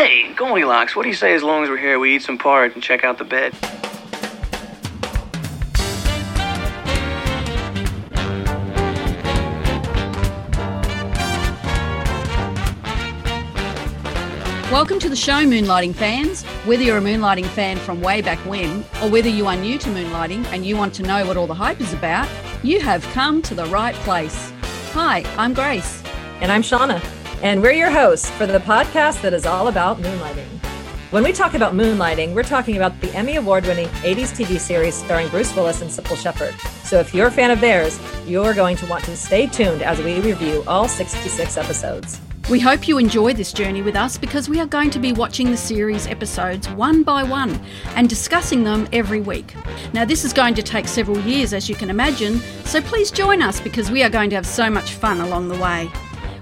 Say, Goldilocks, what do you say as long as we're here, we eat some porridge and check out the bed? Welcome to the show, Moonlighting fans. Whether you're a Moonlighting fan from way back when, or whether you are new to Moonlighting and you want to know what all the hype is about, you have come to the right place. Hi, I'm Grace. And I'm Shauna. And we're your hosts for the podcast that is all about Moonlighting. When we talk about Moonlighting, we're talking about the Emmy Award-winning 80s TV series starring Bruce Willis and Cybill Shepherd. So if you're a fan of theirs, you're going to want to stay tuned as we review all 66 episodes. We hope you enjoy this journey with us because we are going to be watching the series episodes one by one and discussing them every week. Now, this is going to take several years, as you can imagine, so please join us because we are going to have so much fun along the way.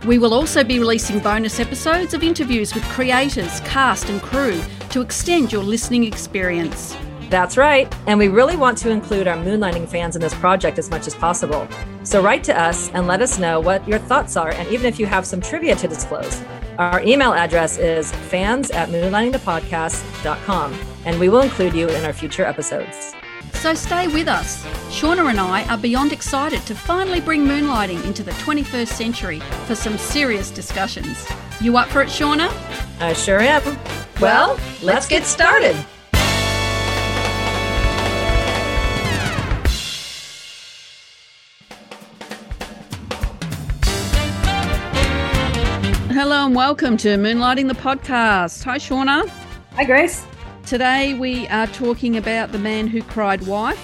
We will also be releasing bonus episodes of interviews with creators, cast and crew to extend your listening experience. That's right, and we really want to include our Moonlighting fans in this project as much as possible. So write to us and let us know what your thoughts are, and even if you have some trivia to disclose. Our email address is fans@moonlightingthepodcast.com, and we will include you in our future episodes. So stay with us. Shauna and I are beyond excited to finally bring Moonlighting into the 21st century for some serious discussions. You up for it, Shauna? I sure am. Well, let's get started. Hello and welcome to Moonlighting the Podcast. Hi, Shauna. Hi, Grace. Today we are talking about The Man Who Cried Wife.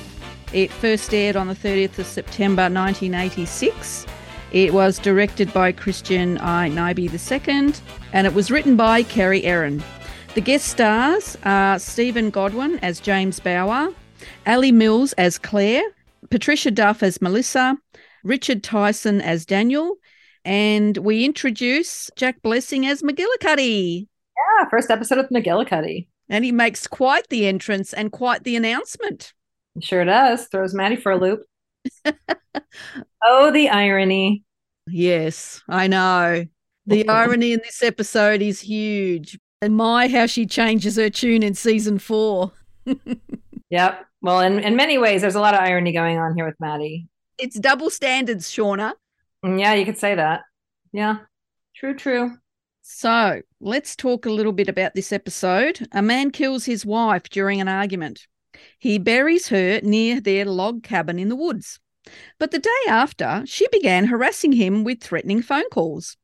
It first aired on the 30th of September 1986. It was directed by Christian I. Nyby II, and it was written by Carey Erin. The guest stars are Stephen Godwin as James Bower, Ali Mills as Claire, Patricia Duff as Melissa, Richard Tyson as Daniel, and we introduce Jack Blessing as McGillicuddy. Yeah, first episode of McGillicuddy. And he makes quite the entrance and quite the announcement. Sure does. Throws Maddie for a loop. Oh, the irony. Yes, I know. The irony in this episode is huge. And my, how she changes her tune in season 4. Yep. Well, in many ways, there's a lot of irony going on here with Maddie. It's double standards, Shauna. Yeah, you could say that. Yeah, true. So let's talk a little bit about this episode. A man kills his wife during an argument. He buries her near their log cabin in the woods. But the day after, she began harassing him with threatening phone calls.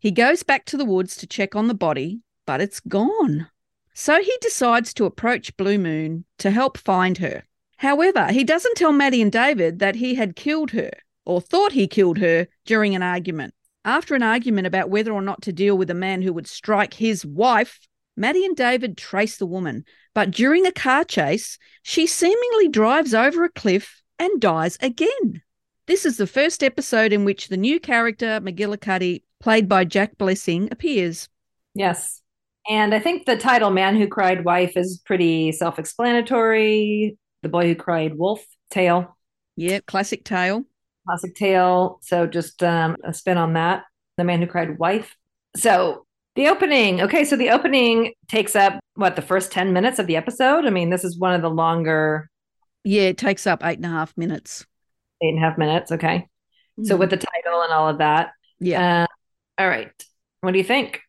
He goes back to the woods to check on the body, but it's gone. So he decides to approach Blue Moon to help find her. However, he doesn't tell Maddie and David that he had killed her, or thought he killed her, during an argument. After an argument about whether or not to deal with a man who would strike his wife, Maddie and David trace the woman, but during a car chase, she seemingly drives over a cliff and dies again. This is the first episode in which the new character, McGillicuddy, played by Jack Blessing, appears. Yes, and I think the title, Man Who Cried Wife, is pretty self-explanatory. The Boy Who Cried Wolf, tale. Yeah, classic tale. Classic tale, so just a spin on that, The Man Who Cried Wife. So the opening, the opening takes up, the first 10 minutes of the episode? I mean, this is one of the longer... Yeah, it takes up 8.5 minutes. 8.5 minutes, okay. Mm-hmm. So with the title and all of that. Yeah. All right, what do you think?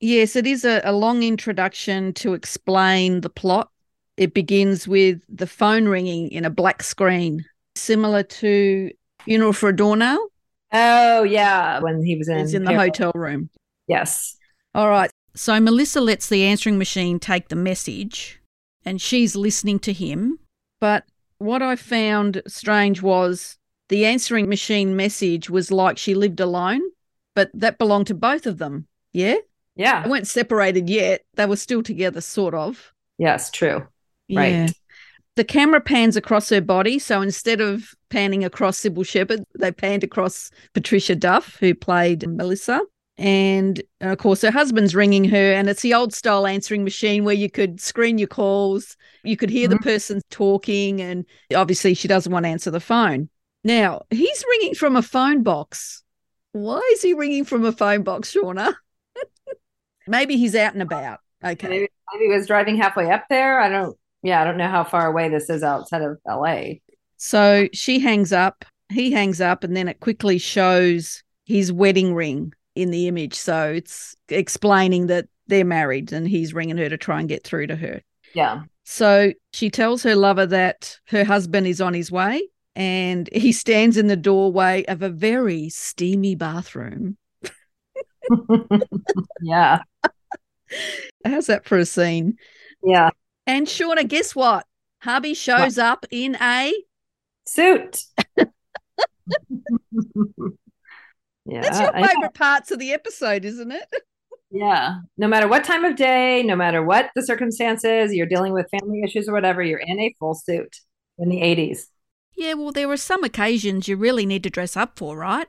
Yes, it is a long introduction to explain the plot. It begins with the phone ringing in a black screen, similar to... Funeral for a Doornail? Oh, yeah. When he was in... He's in the hotel room. Yes. All right. So Melissa lets the answering machine take the message and she's listening to him. But what I found strange was the answering machine message was like she lived alone, but that belonged to both of them. Yeah? Yeah. They weren't separated yet. They were still together, sort of. Yes, true. Right. Yeah. The camera pans across her body, so instead of panning across Cybill Shepherd, they panned across Patricia Duff, who played Melissa. And, of course, her husband's ringing her, and it's the old-style answering machine where you could screen your calls, you could hear the person talking, and obviously she doesn't want to answer the phone. Now, he's ringing from a phone box. Why is he ringing from a phone box, Shauna? Maybe he's out and about. Okay. Maybe he was driving halfway up there. I don't know how far away this is outside of LA. So she hangs up, he hangs up, and then it quickly shows his wedding ring in the image. So it's explaining that they're married and he's ringing her to try and get through to her. Yeah. So she tells her lover that her husband is on his way, and he stands in the doorway of a very steamy bathroom. Yeah. How's that for a scene? Yeah. And Shauna, guess what? Hubby shows up in a suit. Yeah, that's your favorite parts of the episode, isn't it? Yeah. No matter what time of day, no matter what the circumstances, you're dealing with family issues or whatever, you're in a full suit in the 80s. Yeah, well, there are some occasions you really need to dress up for, right?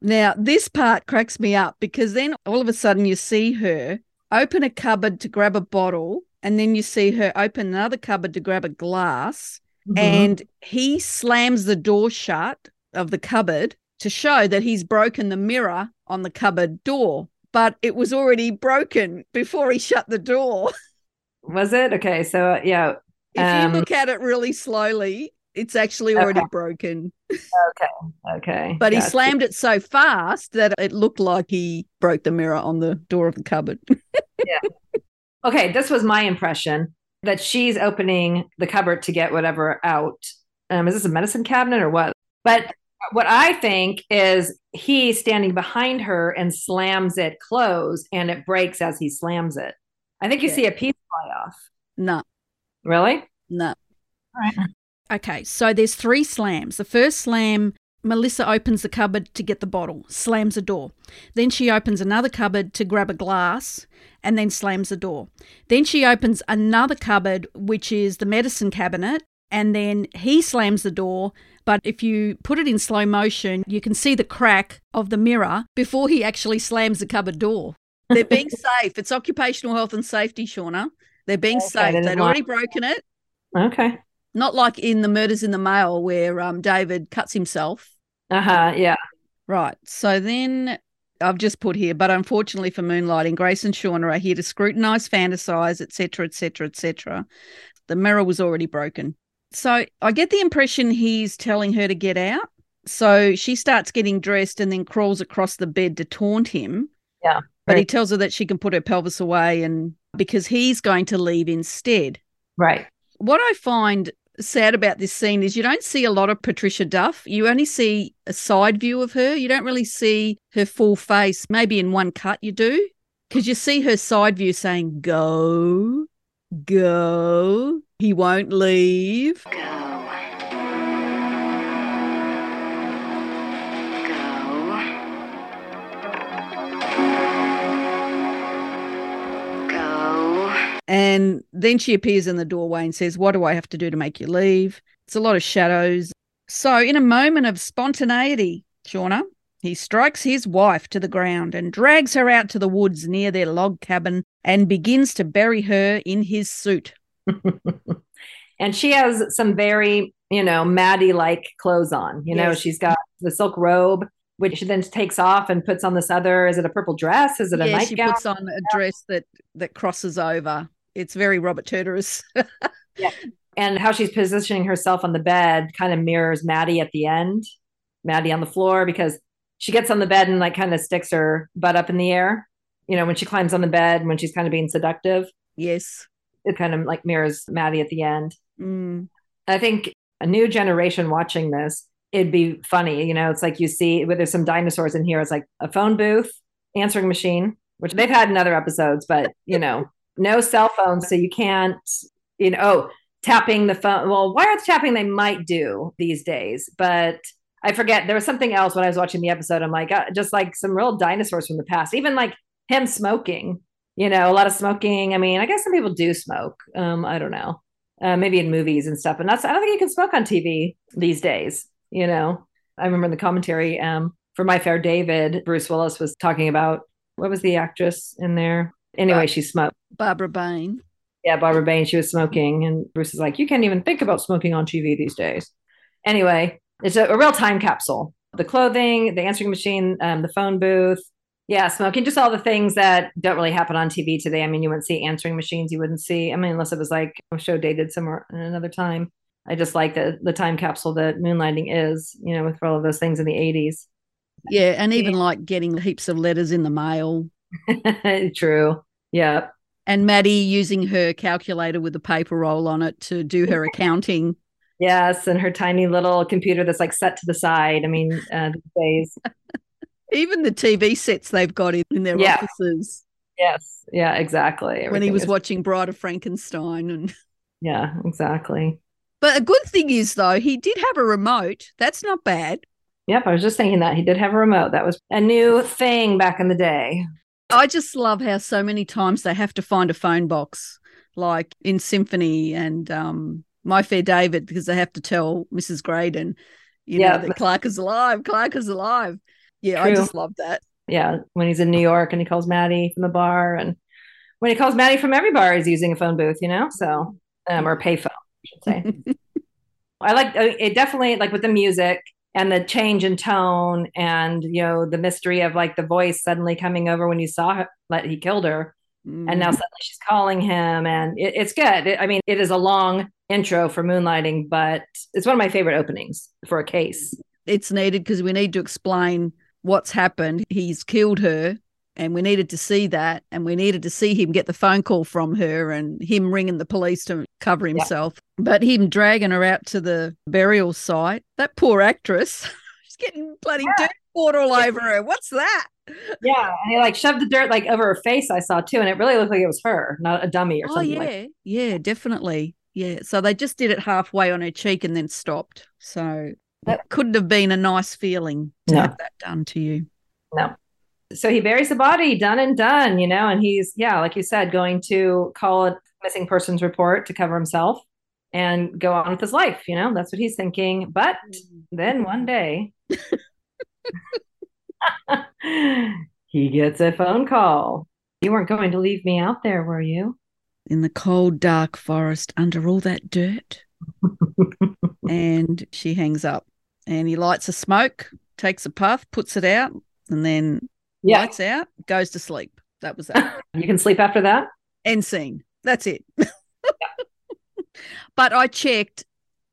Now, this part cracks me up because then all of a sudden you see her open a cupboard to grab a bottle, and then you see her open another cupboard to grab a glass, mm-hmm. and he slams the door shut of the cupboard to show that he's broken the mirror on the cupboard door, but it was already broken before he shut the door. Was it? Okay, so, yeah. If you look at it really slowly, it's actually already broken. Okay. But he slammed it so fast that it looked like he broke the mirror on the door of the cupboard. Yeah. Okay, this was my impression, that she's opening the cupboard to get whatever out. Is this a medicine cabinet or what? But what I think is he's standing behind her and slams it closed, and it breaks as he slams it. I think you see a piece fly off. No. Really? No. All right. Okay, so there's three slams. The first slam, Melissa opens the cupboard to get the bottle, slams the door. Then she opens another cupboard to grab a glass and then slams the door. Then she opens another cupboard, which is the medicine cabinet, and then he slams the door. But if you put it in slow motion, you can see the crack of the mirror before he actually slams the cupboard door. They're being safe. It's occupational health and safety, Shauna. They're being safe. They'd already broken it. Okay. Not like in The Murders in the Mail where David cuts himself. Yeah. Right. So then I've just put here, but unfortunately for Moonlighting, Grace and Shauna are here to scrutinise, fantasise, etc., etc., etc. The mirror was already broken. So I get the impression he's telling her to get out. So she starts getting dressed and then crawls across the bed to taunt him. Yeah. But he tells her that she can put her pelvis away and because he's going to leave instead. Right. What I find sad about this scene is you don't see a lot of Patricia Duff. You only see a side view of her. You don't really see her full face. Maybe in one cut you do, because you see her side view saying, go, go, he won't leave. Go, go, go. And then she appears in the doorway and says, what do I have to do to make you leave? It's a lot of shadows. So in a moment of spontaneity, Shauna, he strikes his wife to the ground and drags her out to the woods near their log cabin and begins to bury her in his suit. And she has some very, Maddie-like clothes on. She's got the silk robe, which she then takes off and puts on this other, is it a purple dress? Is it a nightgown? Yeah, she puts on a dress that crosses over. It's very Robert Turturus. Yeah. And how she's positioning herself on the bed kind of mirrors Maddie at the end, Maddie on the floor, because she gets on the bed and kind of sticks her butt up in the air, when she climbs on the bed, when she's kind of being seductive. Yes. It kind of mirrors Maddie at the end. Mm. I think a new generation watching this, it'd be funny. It's like you see where there's some dinosaurs in here. It's like a phone booth, answering machine, which they've had in other episodes, but, no cell phones. So you can't, tapping the phone. Well, wireless tapping they might do these days, but I forget. There was something else when I was watching the episode. I'm like, just like some real dinosaurs from the past, even like him smoking. A lot of smoking. I mean, I guess some people do smoke. I don't know. Maybe in movies and stuff. And I don't think you can smoke on TV these days. I remember in the commentary for My Fair David, Bruce Willis was talking about, what was the actress in there? Anyway, she smoked. Barbara Bain. Yeah, Barbara Bain. She was smoking. And Bruce is like, you can't even think about smoking on TV these days. Anyway, it's a real time capsule. The clothing, the answering machine, the phone booth, Yeah, smoking, just all the things that don't really happen on TV today. I mean, you wouldn't see answering machines. You wouldn't see, I mean, unless it was like a show dated somewhere in another time. I just like the time capsule that Moonlighting is, you know, with all of those things in the 80s. Yeah, and even like getting heaps of letters in the mail. True. Yeah. And Maddie using her calculator with a paper roll on it to do her accounting. Yes, and her tiny little computer that's like set to the side. I mean, these days. Even the TV sets they've got in their offices. Yes. Yeah, exactly. Everything when he was watching Bride of Frankenstein. And yeah, exactly. But a good thing is, though, he did have a remote. That's not bad. Yep, I was just thinking that. He did have a remote. That was a new thing back in the day. I just love how so many times they have to find a phone box, like in Symphony and My Fair David, because they have to tell Mrs. Graydon, you know, that Clark is alive, Clark is alive. Yeah, true. I just love that. Yeah, when he's in New York and he calls Maddie from the bar, and when he calls Maddie from every bar, he's using a phone booth, you know, so or a payphone, I should say. I like it, definitely, like with the music and the change in tone, and you know, the mystery of like the voice suddenly coming over when you saw her, like he killed her, and now suddenly she's calling him, and it's good. I mean, it is a long intro for Moonlighting, but it's one of my favorite openings for a case. It's needed because we need to explain what's happened. He's killed her, and we needed to see that, and we needed to see him get the phone call from her and him ringing the police to cover himself. Yeah. But him dragging her out to the burial site, that poor actress, she's getting bloody dirt poured all over her. What's that? Yeah, and he like shoved the dirt like over her face, I saw too, and it really looked like it was her, not a dummy or something. Oh, yeah, like. Yeah, definitely. Yeah, so they just did it halfway on her cheek and then stopped. So that couldn't have been a nice feeling to have that done to you. No. So he buries the body, done and done, you know, and he's, like you said, going to call a missing persons report to cover himself and go on with his life. You know, that's what he's thinking. But then one day he gets a phone call. You weren't going to leave me out there, were you? In the cold, dark forest under all that dirt. And she hangs up, and he lights a smoke, takes a puff, puts it out, and then lights out, goes to sleep. That was that. You can sleep after that? End scene. That's it. But I checked.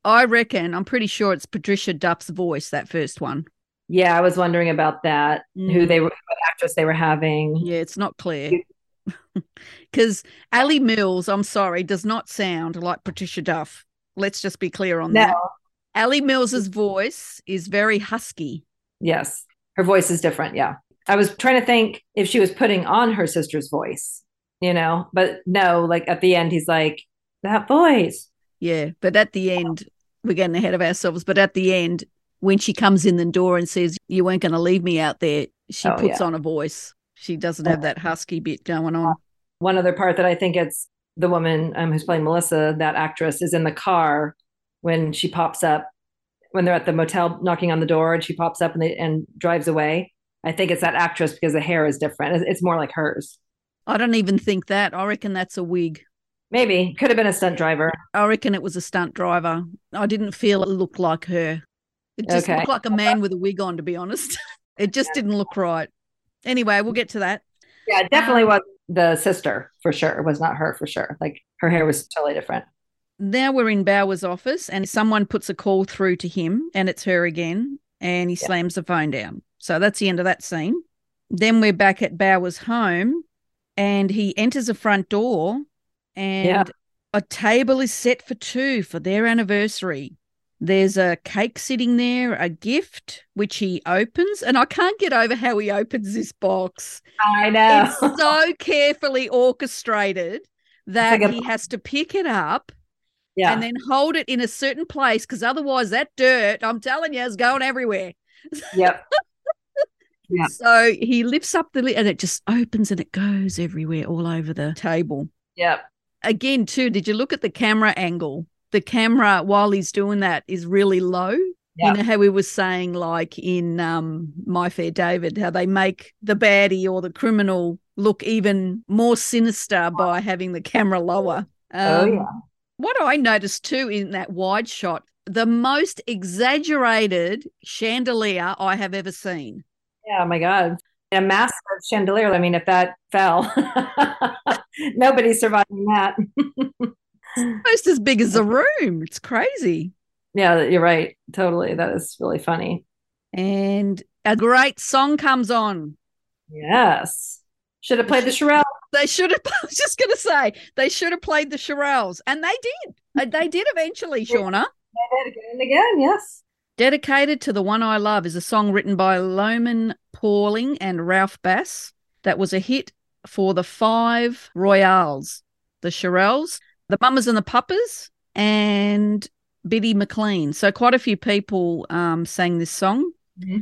I reckon, I'm pretty sure it's Patricia Duff's voice, that first one. Yeah, I was wondering about that, what actress they were having. Yeah, it's not clear. Because Ali Mills, I'm sorry, does not sound like Patricia Duff. Let's just be clear on that. Ali Mills's voice is very husky. Yes, her voice is different, I was trying to think if she was putting on her sister's voice, you know, but no, like at the end, he's like, that voice. Yeah, but at the end, we're getting ahead of ourselves, but at the end, when she comes in the door and says, you weren't going to leave me out there, she puts on a voice. She doesn't have that husky bit going on. One other part that I think it's the woman who's playing Melissa, that actress, is in the car when she pops up, when they're at the motel knocking on the door, and she pops up and drives away. I think it's that actress because the hair is different. It's more like hers. I don't even think that. I reckon that's a wig. Maybe. Could have been a stunt driver. I reckon it was a stunt driver. I didn't feel it looked like her. It just looked like a man with a wig on, to be honest. It just didn't look right. Anyway, we'll get to that. Yeah, it definitely was the sister for sure. It was not her for sure. Like her hair was totally different. Now we're in Bauer's office, and someone puts a call through to him, and it's her again, and he slams the phone down. So that's the end of that scene. Then we're back at Bauer's home, and he enters the front door, and a table is set for two for their anniversary. There's a cake sitting there, a gift, which he opens. And I can't get over how he opens this box. I know. It's so carefully orchestrated that he has to pick it up and then hold it in a certain place, because otherwise that dirt, I'm telling you, is going everywhere. Yep. Yeah. So he lifts up the lid and it just opens and it goes everywhere all over the table. Yep. Again, too, did you look at the camera angle? The camera, while he's doing that, is really low. Yeah. You know how we were saying, like in My Fair David, how they make the baddie or the criminal look even more sinister by having the camera lower. What I noticed too in that wide shot, the most exaggerated chandelier I have ever seen. Yeah, oh my God. a massive chandelier. I mean, if that fell, nobody's surviving that. Almost as big as the room. It's crazy. Yeah, you're right. Totally. That is really funny. And a great song comes on. Yes. Should have played the Shirelles. They should have. I was just going to say, they should have played the Shirelles. And they did. They did eventually, Shauna. They did again and again, yes. Dedicated to the One I Love is a song written by Loman Pauling and Ralph Bass that was a hit for the Five Royales, the Shirelles, the Mamas and the Papas, and Bitty McLean. So quite a few people sang this song. Mm-hmm.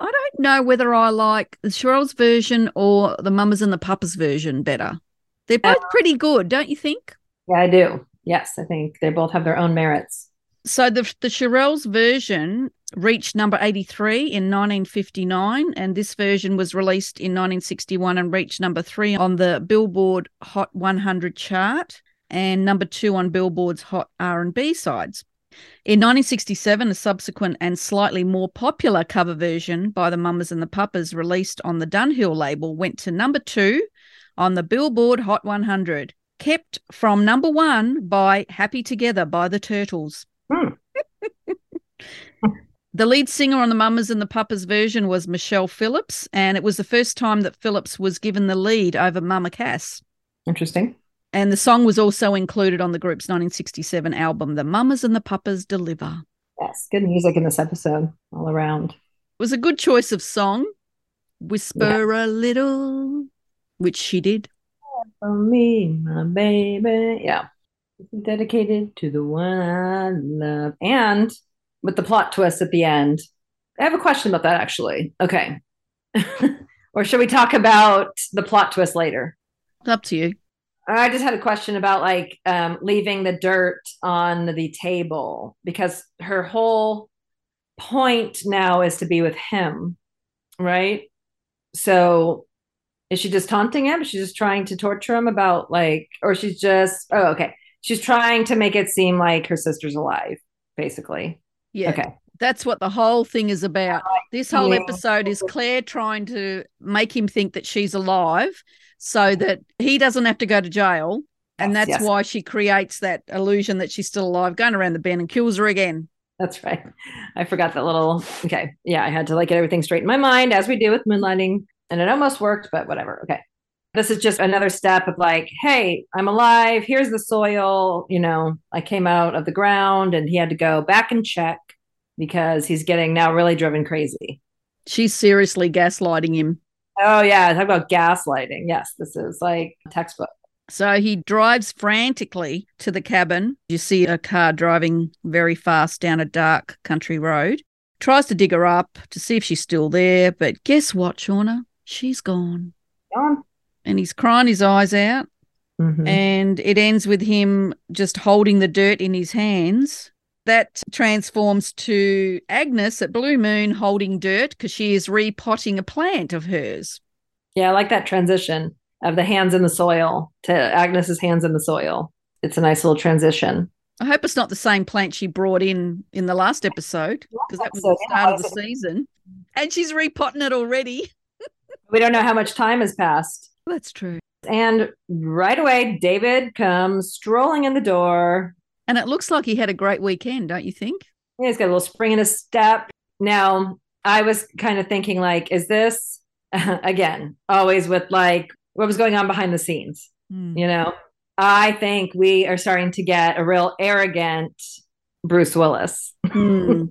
I don't know whether I like the Shirelles version or the Mamas and the Papas version better. They're both pretty good, don't you think? Yeah, I do. Yes, I think they both have their own merits. So the Shirelles version reached number 83 in 1959, and this version was released in 1961 and reached number 3 on the Billboard Hot 100 chart and number 2 on Billboard's Hot R&B sides. In 1967, a subsequent and slightly more popular cover version by the Mamas and the Papas released on the Dunhill label went to number 2 on the Billboard Hot 100, kept from number 1 by Happy Together by the Turtles. The lead singer on the Mamas and the Papas version was Michelle Phillips, and it was the first time that Phillips was given the lead over Mama Cass. Interesting. And the song was also included on the group's 1967 album, The Mamas and the Papas Deliver. Yes, good music in this episode all around. It was a good choice of song. Whisper a little, which she did. For me, my baby. Yeah. Dedicated to the one I love. And with the plot twist at the end. I have a question about that, actually. Okay. Or should we talk about the plot twist later? It's up to you. I just had a question about like leaving the dirt on the table, because her whole point now is to be with him, right? So is she just taunting him? She's just trying to torture him about like, or she's just, oh, okay. She's trying to make it seem like her sister's alive, basically. Yeah. Okay. That's what the whole thing is about. This whole episode is Claire trying to make him think that she's alive so that he doesn't have to go to jail. And that's why she creates that illusion that she's still alive, going around the bend and kills her again. That's right. I forgot that little. Okay. Yeah. I had to like get everything straight in my mind, as we do with Moonlighting. And it almost worked, but whatever. Okay. This is just another step of like, hey, I'm alive. Here's the soil. You know, I came out of the ground, and he had to go back and check, because he's getting now really driven crazy. She's seriously gaslighting him. Oh, yeah. Talk about gaslighting. Yes, this is like a textbook. So he drives frantically to the cabin. You see a car driving very fast down a dark country road. Tries to dig her up to see if she's still there. But guess what, Shauna? She's gone. Gone. And he's crying his eyes out. Mm-hmm. And it ends with him just holding the dirt in his hands. That transforms to Agnes at Blue Moon holding dirt, because she is repotting a plant of hers. Yeah, I like that transition of the hands in the soil to Agnes's hands in the soil. It's a nice little transition. I hope it's not the same plant she brought in the last episode, because that was the start of the season. And she's repotting it already. We don't know how much time has passed. That's true. And right away, David comes strolling in the door. And it looks like he had a great weekend, don't you think? Yeah, he's got a little spring in his step. Now, I was kind of thinking, like, is this, again, always with, like, what was going on behind the scenes? Mm. You know, I think we are starting to get a real arrogant Bruce Willis. Mm.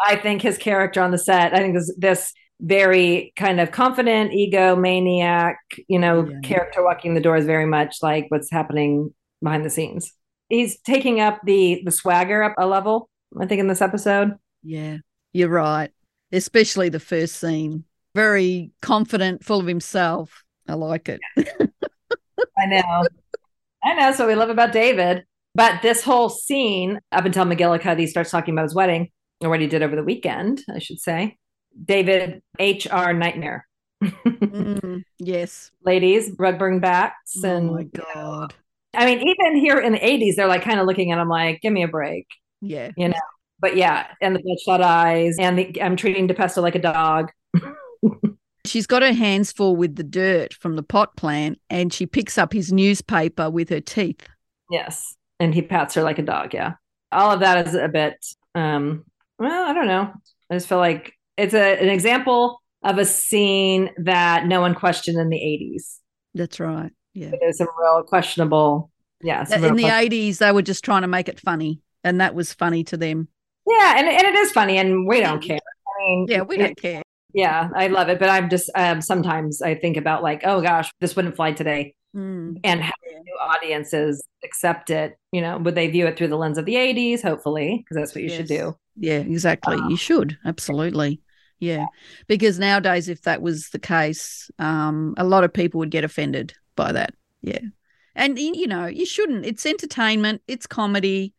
I think his character on the set, I think this very kind of confident, egomaniac, you know, character walking the door is very much like what's happening behind the scenes. He's taking up the swagger up a level, I think, in this episode. Yeah, you're right. Especially the first scene. Very confident, full of himself. I like it. Yeah. I know. I know. That's what we love about David. But this whole scene, up until McGillicuddy starts talking about his wedding, or what he did over the weekend, I should say, David HR nightmare. Yes. Ladies, rug burn backs. And, oh, my God. I mean, even here in the 80s, they're like kind of looking at him like, give me a break. Yeah. You know, but yeah. And the bloodshot eyes, and I'm treating DePesto like a dog. She's got her hands full with the dirt from the pot plant, and she picks up his newspaper with her teeth. Yes, and he pats her like a dog, yeah. All of that is a bit, well, I don't know. I just feel like it's an example of a scene that no one questioned in the 80s. That's right, yeah. There's some real questionable, yes. Yeah, in the 80s, they were just trying to make it funny, and that was funny to them. Yeah, and it is funny, and we don't care. I mean, yeah, we don't care. Yeah, I love it. But I'm just sometimes I think about like, oh, gosh, this wouldn't fly today. Mm. And how do new audiences accept it? You know, would they view it through the lens of the 80s? Hopefully, because that's what you should do. Yeah, exactly. You should. Absolutely. Yeah. Because nowadays, if that was the case, a lot of people would get offended by that. Yeah. And, you know, you shouldn't. It's entertainment. It's comedy.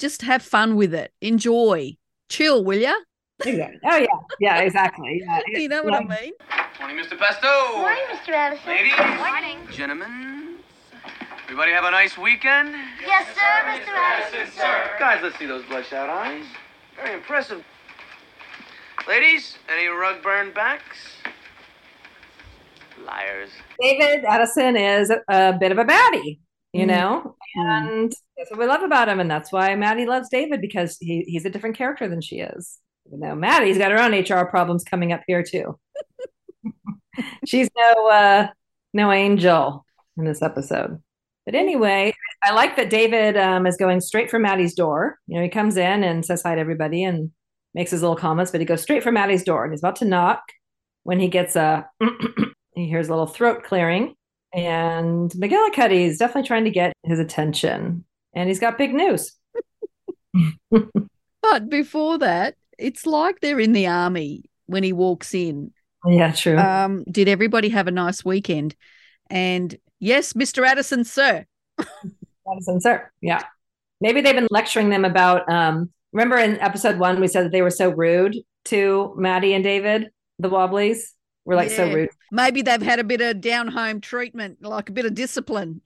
Just have fun with it. Enjoy. Chill, will you? Exactly. Oh, yeah. Yeah, exactly. Yeah. You know what I mean? Morning, Mr. Pesto. Morning, Mr. Addison. Ladies. Morning. Gentlemen. Everybody have a nice weekend? Yes, sir, Mr. Addison, sir. Guys, let's see those bloodshot eyes. Very impressive. Ladies, any rug burn backs? Liars. David Addison is a bit of a baddie, you know? And that's what we love about him, and that's why Maddie loves David, because he's a different character than she is. You know, Maddie's got her own HR problems coming up here too. She's no angel in this episode. But anyway, I like that David is going straight for Maddie's door. You know, he comes in and says hi to everybody and makes his little comments, but he goes straight for Maddie's door and he's about to knock when he gets he hears a little throat clearing, and McGillicuddy is definitely trying to get his attention, and he's got big news. But before that, it's like they're in the army when he walks in. Yeah, true. Did everybody have a nice weekend? And yes, Mr. Addison, sir. Addison, sir. Yeah. Maybe they've been lecturing them about, remember in episode 1, we said that they were so rude to Maddie and David, the Wobblies? We're like so rude. Maybe they've had a bit of down-home treatment, like a bit of discipline.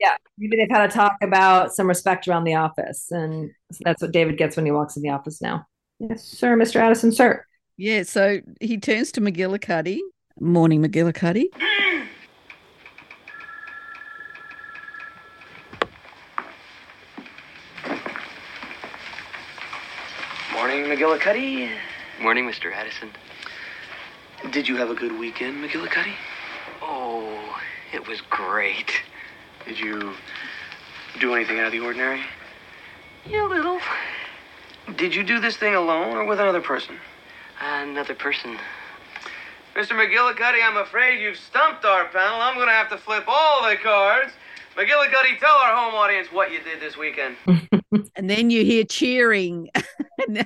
Yeah, maybe they've had a talk about some respect around the office, and that's what David gets when he walks in the office now. Yes, sir, Mr. Addison, sir. Yeah, so he turns to McGillicuddy. Morning, McGillicuddy. Morning, McGillicuddy. Morning, Mr. Addison. Did you have a good weekend, McGillicuddy? Oh, it was great. Did you do anything out of the ordinary? Yeah, a little. Did you do this thing alone or with another person? Another person. Mr. McGillicuddy, I'm afraid you've stumped our panel. I'm going to have to flip all the cards. McGillicuddy, tell our home audience what you did this weekend. And then you hear cheering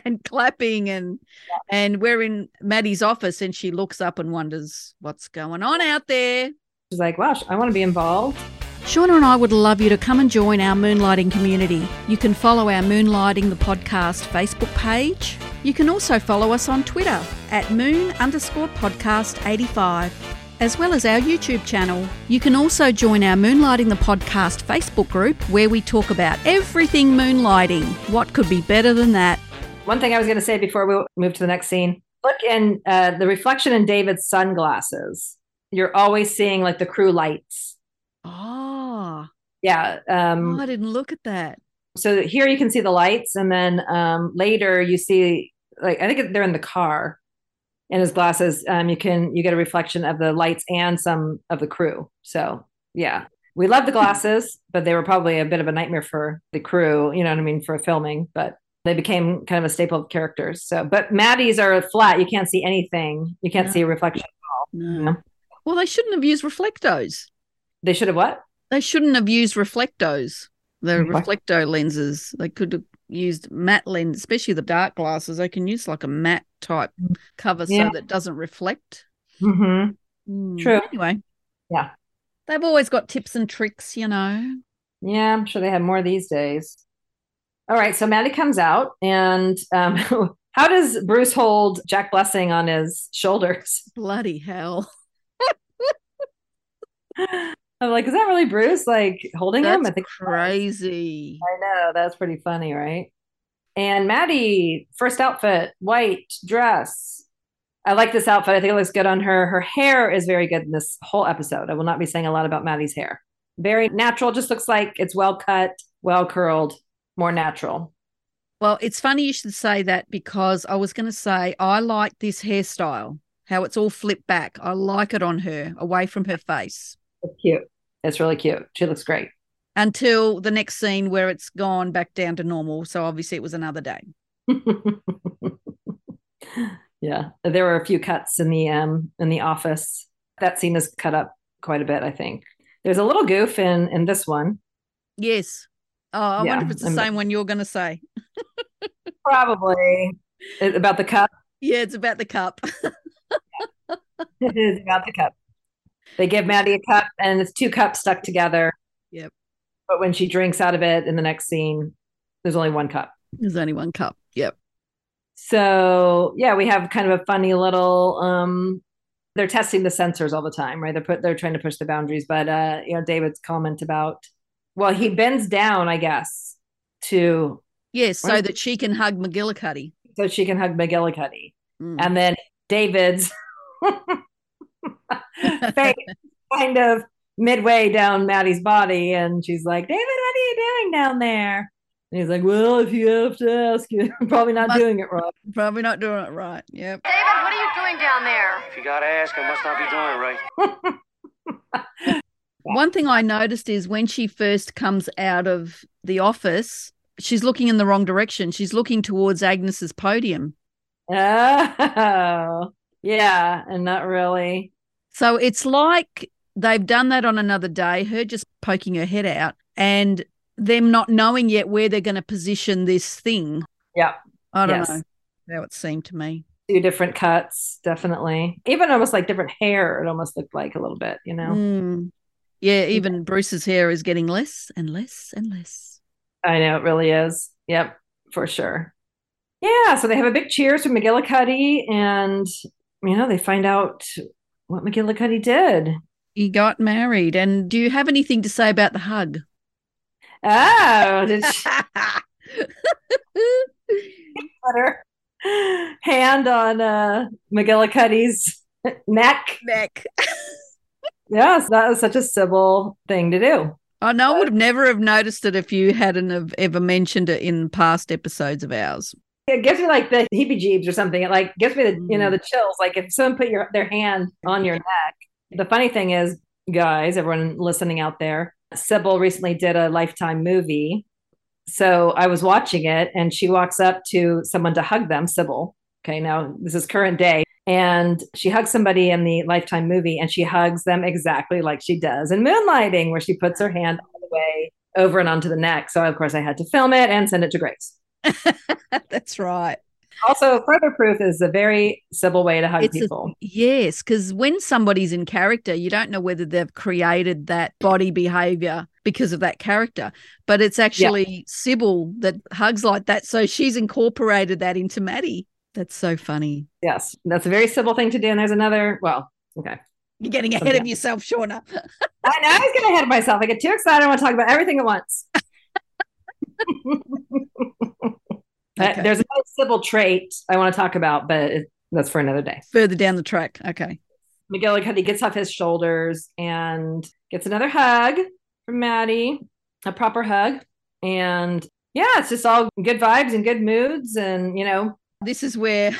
and clapping, and we're in Maddie's office, and she looks up and wonders what's going on out there. She's like, wow, I want to be involved. Shauna and I would love you to come and join our Moonlighting community. You can follow our Moonlighting the Podcast Facebook page. You can also follow us on Twitter at moon_podcast85, as well as our YouTube channel. You can also join our Moonlighting the Podcast Facebook group, where we talk about everything moonlighting. What could be better than that? One thing I was going to say before we move to the next scene, look in the reflection in David's sunglasses. You're always seeing like the crew lights. Oh, yeah. I didn't look at that. So here you can see the lights, and then later you see, like, I think they're in the car, in his glasses. You get a reflection of the lights and some of the crew. So yeah, we love the glasses, but they were probably a bit of a nightmare for the crew. You know what I mean, for filming, but they became kind of a staple of characters. So, but Maddie's are flat. You can't see anything. You can't see a reflection at all. No. You know? Well, they shouldn't have used reflectos. They should have what? They shouldn't have used reflectos. The reflecto lenses. They could have used matte lens, especially the dark glasses. They can use like a matte type cover so that it doesn't reflect. Mm-hmm. True. Anyway. Yeah. They've always got tips and tricks, you know. Yeah, I'm sure they have more these days. All right, so Maddie comes out, and how does Bruce hold Jack Blessing on his shoulders? Bloody hell. I'm like, is that really Bruce, like, holding him? I think crazy. I know. That's pretty funny, right? And Maddie, first outfit, white dress. I like this outfit. I think it looks good on her. Her hair is very good in this whole episode. I will not be saying a lot about Maddie's hair. Very natural. Just looks like it's well cut, well curled, more natural. Well, it's funny you should say that, because I was going to say I like this hairstyle, how it's all flipped back. I like it on her, away from her face. It's cute. It's really cute. She looks great. Until the next scene where it's gone back down to normal. So obviously it was another day. Yeah, there were a few cuts in the office. That scene is cut up quite a bit, I think. There's a little goof in this one. Yes. Oh, I wonder if it's the same one you're going to say. Probably. It's about the cup? Yeah, it's about the cup. It is about the cup. They give Maddie a cup, and it's two cups stuck together. Yep. But when she drinks out of it in the next scene, there's only one cup. There's only one cup, yep. So, yeah, we have kind of a funny little, they're testing the sensors all the time, right? They're trying to push the boundaries. But, you know, David's comment about, well, he bends down, I guess, to. Yes, so that she can hug McGillicuddy. So she can hug McGillicuddy. Mm. And then David's face kind of midway down Maddie's body. And she's like, David, what are you doing down there? And he's like, well, if you have to ask, you're probably not doing it right. Probably not doing it right, yep. David, what are you doing down there? If you got to ask, I must not be doing it right. One thing I noticed is when she first comes out of the office, she's looking in the wrong direction. She's looking towards Agnes's podium. Oh, yeah, and not really. So it's like they've done that on another day, her just poking her head out, and them not knowing yet where they're going to position this thing. Yeah. I don't know how it seemed to me. Two different cuts, definitely. Even almost like different hair, it almost looked like a little bit, you know? Mm. Yeah, even Bruce's hair is getting less and less and less. I know, it really is. Yep, for sure. Yeah, so they have a big cheers for McGillicuddy, and, you know, they find out what McGillicuddy did. He got married. And do you have anything to say about the hug? Oh, did she put her hand on McGillicuddy's neck? Neck. Yes, that was such a Cybill thing to do. I know, I would have never have noticed it if you hadn't have ever mentioned it in past episodes of ours. It gives me like the heebie-jeebs or something. It like gives me the you know, the chills. Like if someone put their hand on your neck. The funny thing is, guys, everyone listening out there, Cybill recently did a Lifetime movie. So I was watching it, and she walks up to someone to hug them, Cybill. Okay, now this is current day. And she hugs somebody in the Lifetime movie, and she hugs them exactly like she does in Moonlighting, where she puts her hand all the way over and onto the neck. So, of course, I had to film it and send it to Grace. That's right. Also, further proof is a very Cybill way to hug people. Yes, because when somebody's in character, you don't know whether they've created that body behavior because of that character, but it's actually Cybill that hugs like that. So she's incorporated that into Maddie. That's so funny. Yes, that's a very Cybill thing to do. And there's another, well, okay. You're getting ahead of yourself, Shauna. I know, I was getting ahead of myself. I get too excited. I want to talk about everything at once. Okay. There's another Cybill trait I want to talk about, but that's for another day. Further down the track. Okay. McGillicuddy gets off his shoulders and gets another hug from Maddie, a proper hug. And, yeah, it's just all good vibes and good moods. And, you know. This is where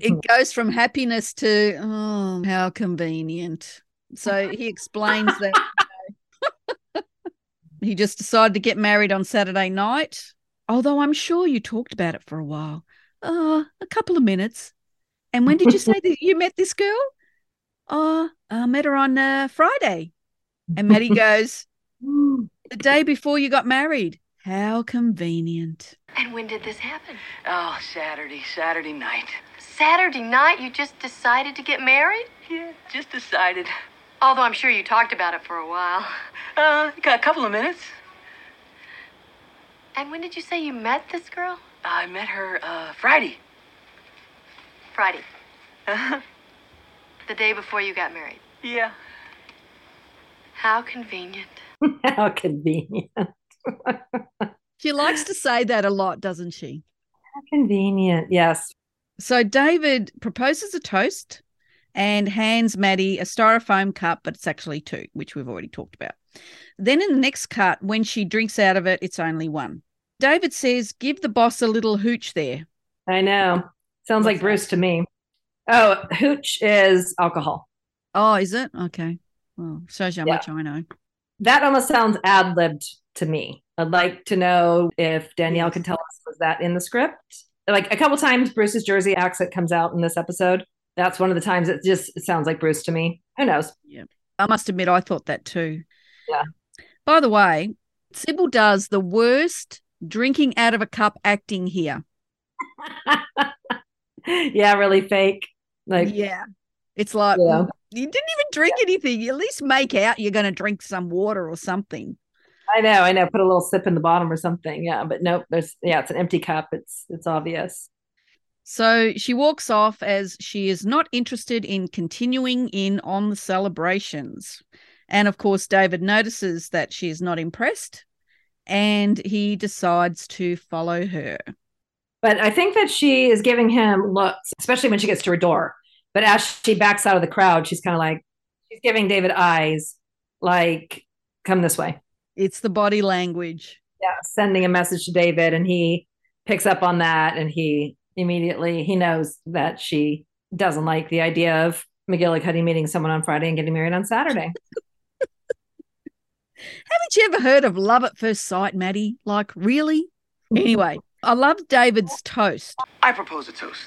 it goes from happiness to, oh, how convenient. So he explains that he just decided to get married on Saturday night. Although I'm sure you talked about it for a while. A couple of minutes. And when did you say that you met this girl? I met her on Friday. And Maddie goes, the day before you got married. How convenient. And when did this happen? Oh, Saturday night. Saturday night? You just decided to get married? Yeah, just decided. Although I'm sure you talked about it for a while. Got a couple of minutes. And when did you say you met this girl? I met her Friday. Friday. Uh-huh. The day before you got married. Yeah. How convenient. How convenient. She likes to say that a lot, doesn't she? How convenient, yes. So David proposes a toast and hands Maddie a styrofoam cup, but it's actually two, which we've already talked about. Then in the next cut, when she drinks out of it, it's only one. David says, give the boss a little hooch there. I know. Sounds like Bruce to me. Oh, hooch is alcohol. Oh, is it? Okay. Well, shows you how much I know. That almost sounds ad-libbed to me. I'd like to know if Danielle can tell us, was that in the script? Like a couple times Bruce's Jersey accent comes out in this episode. That's one of the times it just sounds like Bruce to me. Who knows? Yeah. I must admit, I thought that too. Yeah. By the way, Cybill does the worst drinking out of a cup acting here. Yeah, really fake. Like, yeah. It's like, well, you didn't even drink anything. You at least make out you're going to drink some water or something. I know. Put a little sip in the bottom or something. Yeah, but nope. It's an empty cup. It's obvious. So she walks off as she is not interested in continuing in on the celebrations. And, of course, David notices that she is not impressed and he decides to follow her. But I think that she is giving him looks, especially when she gets to her door. But as she backs out of the crowd, she's kind of like, she's giving David eyes, like, come this way. It's the body language. Yeah, sending a message to David, and he picks up on that, and he knows that she doesn't like the idea of McGillicuddy meeting someone on Friday and getting married on Saturday. Haven't you ever heard of love at first sight, Maddie? Like, really? Anyway, I love David's toast. I propose a toast.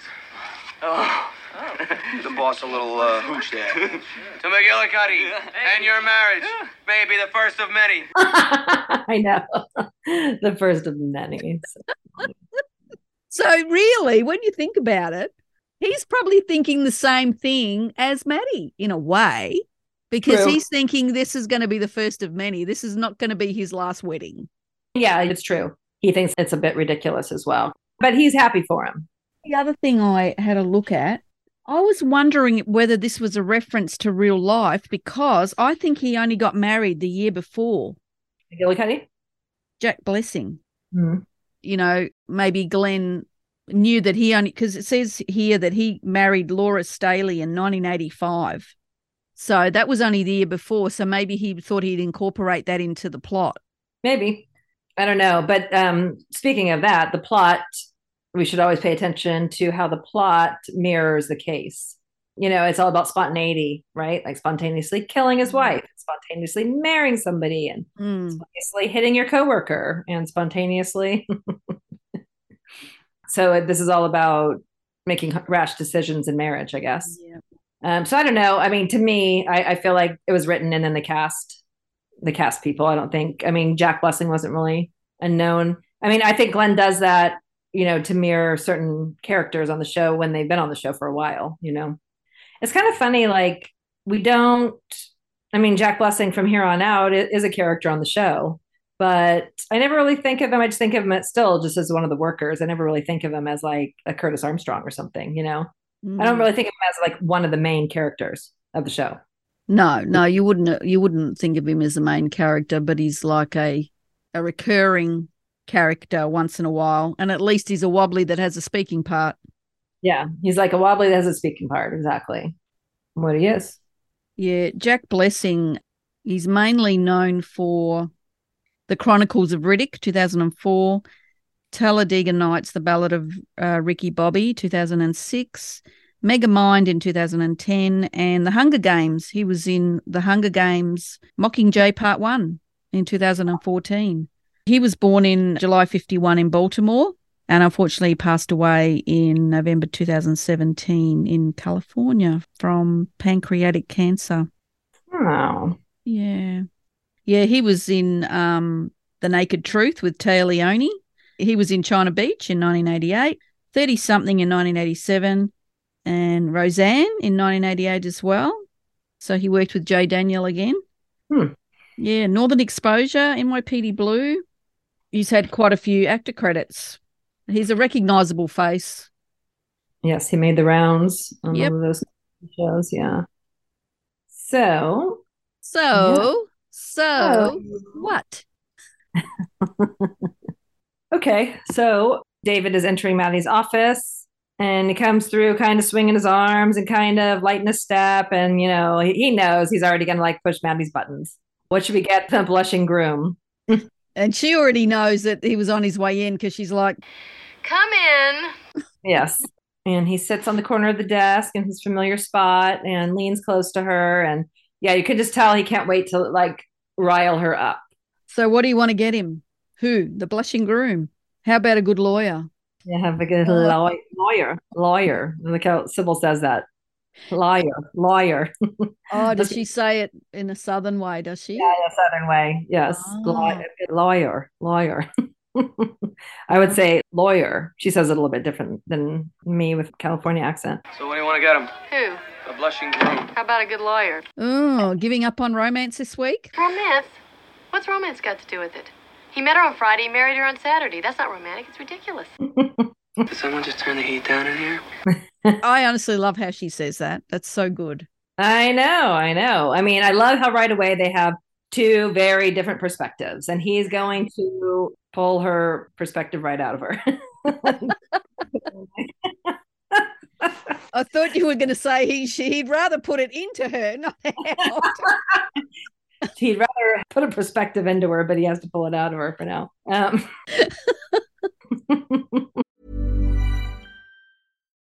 Oh. The boss a little hooch there. To McGillicuddy and your marriage, maybe the first of many. I know. The first of many. So really, when you think about it, he's probably thinking the same thing as Maddie in a way, because he's thinking this is going to be the first of many. This is not going to be his last wedding. Yeah, it's true. He thinks it's a bit ridiculous as well, but he's happy for him. The other thing I had a look at, I was wondering whether this was a reference to real life, because I think he only got married the year before. McGillicuddy? Jack Blessing. Mm-hmm. You know, maybe Glenn knew that he only, because it says here that he married Laura Staley in 1985. So that was only the year before. So maybe he thought he'd incorporate that into the plot. Maybe. I don't know. But speaking of that, the plot, we should always pay attention to how the plot mirrors the case. You know, it's all about spontaneity, right? Like spontaneously killing his wife, spontaneously marrying somebody, and spontaneously hitting your coworker, and spontaneously. So this is all about making rash decisions in marriage, I guess. Yeah. So I don't know. I mean, to me, I feel like it was written, and then the cast people, I don't think. I mean, Jack Blessing wasn't really unknown. I mean, I think Glenn does that, you know, to mirror certain characters on the show when they've been on the show for a while, you know. It's kind of funny, like, Jack Blessing from here on out is a character on the show, but I never really think of him. I just think of him still just as one of the workers. I never really think of him as like a Curtis Armstrong or something, you know. I don't really think of him as like one of the main characters of the show. No, you wouldn't think of him as the main character, but he's like a recurring character once in a while, and at least he's a wobbly that has a speaking part. Yeah, he's like a wobbly that has a speaking part, exactly what he is. Yeah, Jack Blessing, he's mainly known for The Chronicles of Riddick, 2004, Talladega Nights, The Ballad of Ricky Bobby, 2006, Megamind in 2010, and The Hunger Games. He was in The Hunger Games Mockingjay Part 1 in 2014. He was born in July 1951 in Baltimore, and unfortunately passed away in November 2017 in California from pancreatic cancer. Oh. Yeah. Yeah, he was in The Naked Truth with Tia Leone. He was in China Beach in 1988, 30-something in 1987, and Roseanne in 1988 as well. So he worked with Jay Daniel again. Yeah, Northern Exposure, NYPD Blue. He's had quite a few actor credits. He's a recognizable face. Yes, he made the rounds on all of those shows, yeah. So what? Okay, so David is entering Maddie's office, And he comes through kind of swinging his arms and kind of lighting his step. And, you know, he knows he's already going to like push Maddie's buttons. What should we get the blushing groom? And she already knows that he was on his way in because she's like, come in. Yes. And he sits on the corner of the desk in his familiar spot and leans close to her. And yeah, you could just tell he can't wait to like rile her up. So what do you want to get him? Who? The blushing groom. How about a good lawyer? Yeah, have a good lawyer. Look how Cybill says that. Lawyer. Oh, does she say it in a southern way, does she? Yeah, in a southern way, yes. Oh. Lawyer. I would say lawyer. She says it a little bit different than me with California accent. So what do you want to get him? Who? A blushing groom. How about a good lawyer? Oh, giving up on romance this week? Romance? What's romance got to do with it? He met her on Friday, married her on Saturday. That's not romantic. It's ridiculous. Did someone just turn the heat down in here? I honestly love how she says that. That's so good. I know. I mean, I love how right away they have two very different perspectives, and he's going to pull her perspective right out of her. I thought you were going to say he'd rather put it into her, not out. He'd rather put a perspective into her, but he has to pull it out of her for now.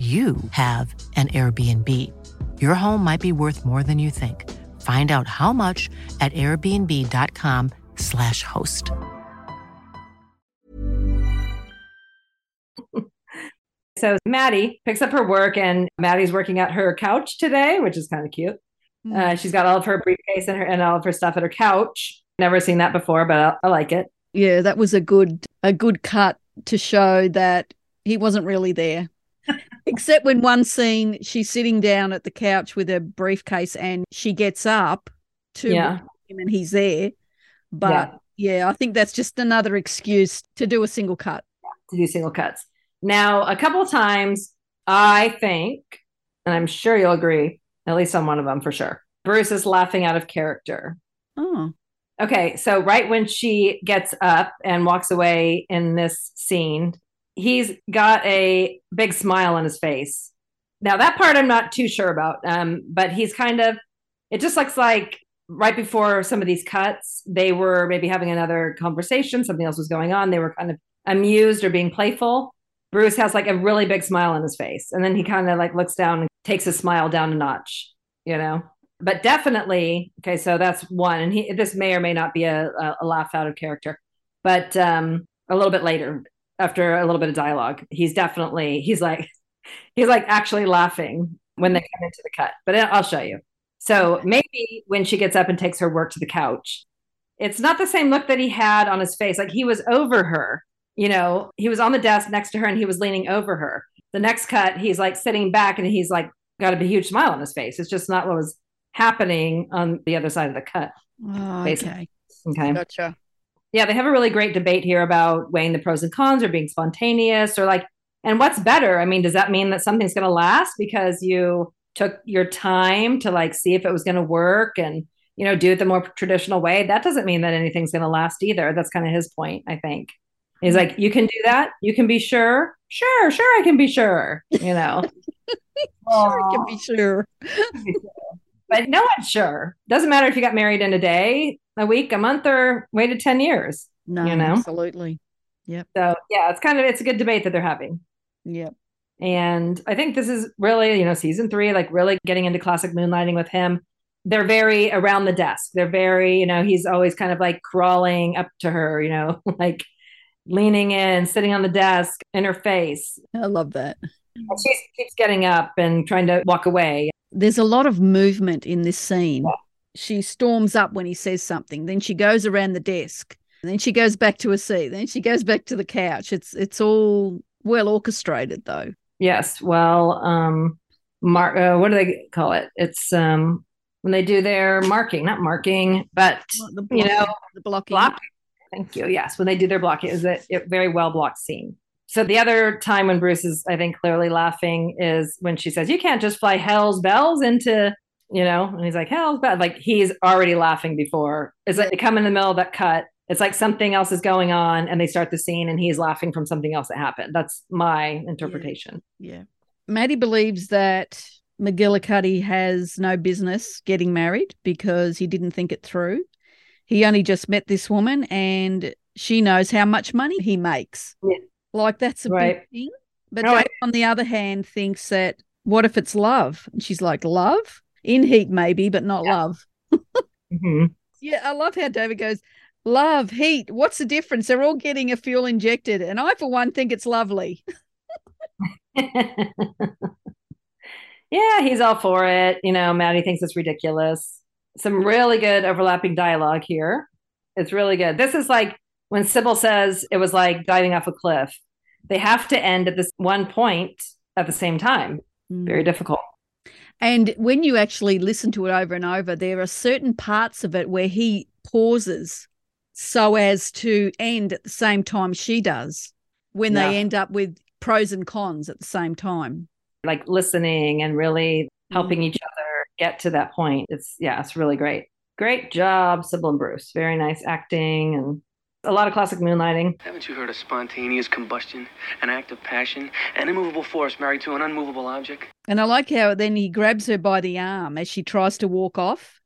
you have an Airbnb. Your home might be worth more than you think. Find out how much at airbnb.com/host. So Maddie picks up her work, and Maddie's working at her couch today, which is kind of cute. She's got all of her briefcase and all of her stuff at her couch. Never seen that before, but I like it. Yeah, that was a good cut to show that he wasn't really there. Except when one scene, she's sitting down at the couch with her briefcase and she gets up to him and he's there. But, yeah, I think that's just another excuse to do a single cut. Yeah, to do single cuts. Now, a couple of times, I think, and I'm sure you'll agree, at least on one of them for sure, Bruce is laughing out of character. Oh. Okay, so right when she gets up and walks away in this scene, he's got a big smile on his face. Now that part I'm not too sure about, but he's kind of, it just looks like right before some of these cuts, they were maybe having another conversation. Something else was going on. They were kind of amused or being playful. Bruce has like a really big smile on his face. And then he kind of like looks down and takes his smile down a notch, you know, but definitely. Okay. So that's one. And this may or may not be a laugh out of character, but a little bit later, after a little bit of dialogue, he's like actually laughing when they come into the cut, but I'll show you. So maybe when she gets up and takes her work to the couch, it's not the same look that he had on his face. Like he was over her, you know, he was on the desk next to her and he was leaning over her. The next cut, he's like sitting back and he's like got a huge smile on his face. It's just not what was happening on the other side of the cut. Oh, okay. Gotcha. Yeah, they have a really great debate here about weighing the pros and cons or being spontaneous or like, and what's better? I mean, does that mean that something's going to last because you took your time to like see if it was going to work and, you know, do it the more traditional way? That doesn't mean that anything's going to last either. That's kind of his point, I think. He's like, you can do that. You can be sure. Sure, I can be sure, you know. Sure, I can be sure. But no one's sure. Doesn't matter if you got married in a day, a week, a month, or waited 10 years. No, you know? Absolutely. Yep. So yeah, it's a good debate that they're having. Yep. And I think this is really, season three, like really getting into classic Moonlighting with him. They're very around the desk. They're very, he's always kind of like crawling up to her, like leaning in, sitting on the desk in her face. I love that. And she keeps getting up and trying to walk away. There's a lot of movement in this scene. Yeah. She storms up when he says something. Then she goes around the desk. Then she goes back to a seat. Then she goes back to the couch. It's all well orchestrated, though. Yes. Well, what do they call it? It's when they do their marking, not marking, but, blocking, the blocking. Thank you. Yes. When they do their blocking, is a very well blocked scene. So the other time when Bruce is, I think, clearly laughing is when she says, "You can't just fly hell's bells into, and he's like, "Hell's bells." Like he's already laughing before. It's like they come in the middle of that cut. It's like something else is going on and they start the scene and he's laughing from something else that happened. That's my interpretation. Yeah. Maddie believes that McGillicuddy has no business getting married because he didn't think it through. He only just met this woman and she knows how much money he makes. Yeah. Like that's a big thing. But Jack, on the other hand, thinks that what if it's love? And she's like, love? In heat maybe, but not love. Mm-hmm. Yeah, I love how David goes, love, heat, what's the difference? They're all getting a fuel injected. And I, for one, think it's lovely. Yeah, he's all for it. Maddie thinks it's ridiculous. Some really good overlapping dialogue here. It's really good. This is like when Cybill says it was like diving off a cliff. They have to end at this one point at the same time. Mm. Very difficult. And when you actually listen to it over and over, there are certain parts of it where he pauses so as to end at the same time she does, when they end up with pros and cons at the same time. Like listening and really helping each other get to that point. It's really great. Great job, Cybill and Bruce. Very nice acting and a lot of classic Moonlighting. Haven't you heard of spontaneous combustion, an act of passion, an immovable force married to an unmovable object? And I like how then he grabs her by the arm as she tries to walk off.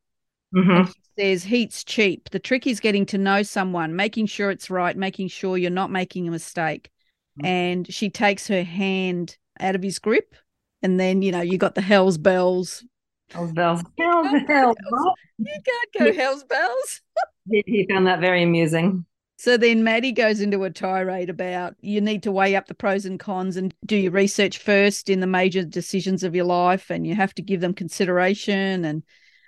Mm-hmm. Says heat's cheap. The trick is getting to know someone, making sure it's right, making sure you're not making a mistake. Mm-hmm. And she takes her hand out of his grip. And then, you got the hell's bells. Hell's bells. You can't go hell's bells. He found that very amusing. So then Maddie goes into a tirade about you need to weigh up the pros and cons and do your research first in the major decisions of your life. And you have to give them consideration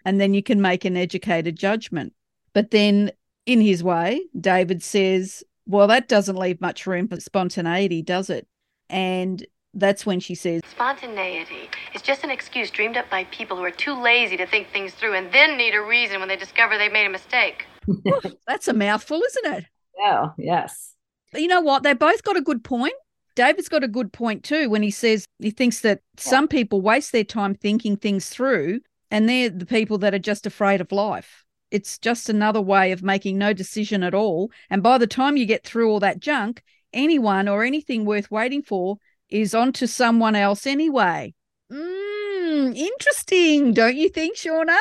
and then you can make an educated judgment. But then in his way, David says, well, that doesn't leave much room for spontaneity, does it? And that's when she says, spontaneity is just an excuse dreamed up by people who are too lazy to think things through and then need a reason when they discover they made a mistake. Oh, that's a mouthful, isn't it? Yeah, yes. But you know what? They both got a good point. David's got a good point too when he says he thinks that some people waste their time thinking things through. And they're the people that are just afraid of life. It's just another way of making no decision at all. And by the time you get through all that junk, anyone or anything worth waiting for is onto someone else anyway. Interesting, don't you think, Shauna?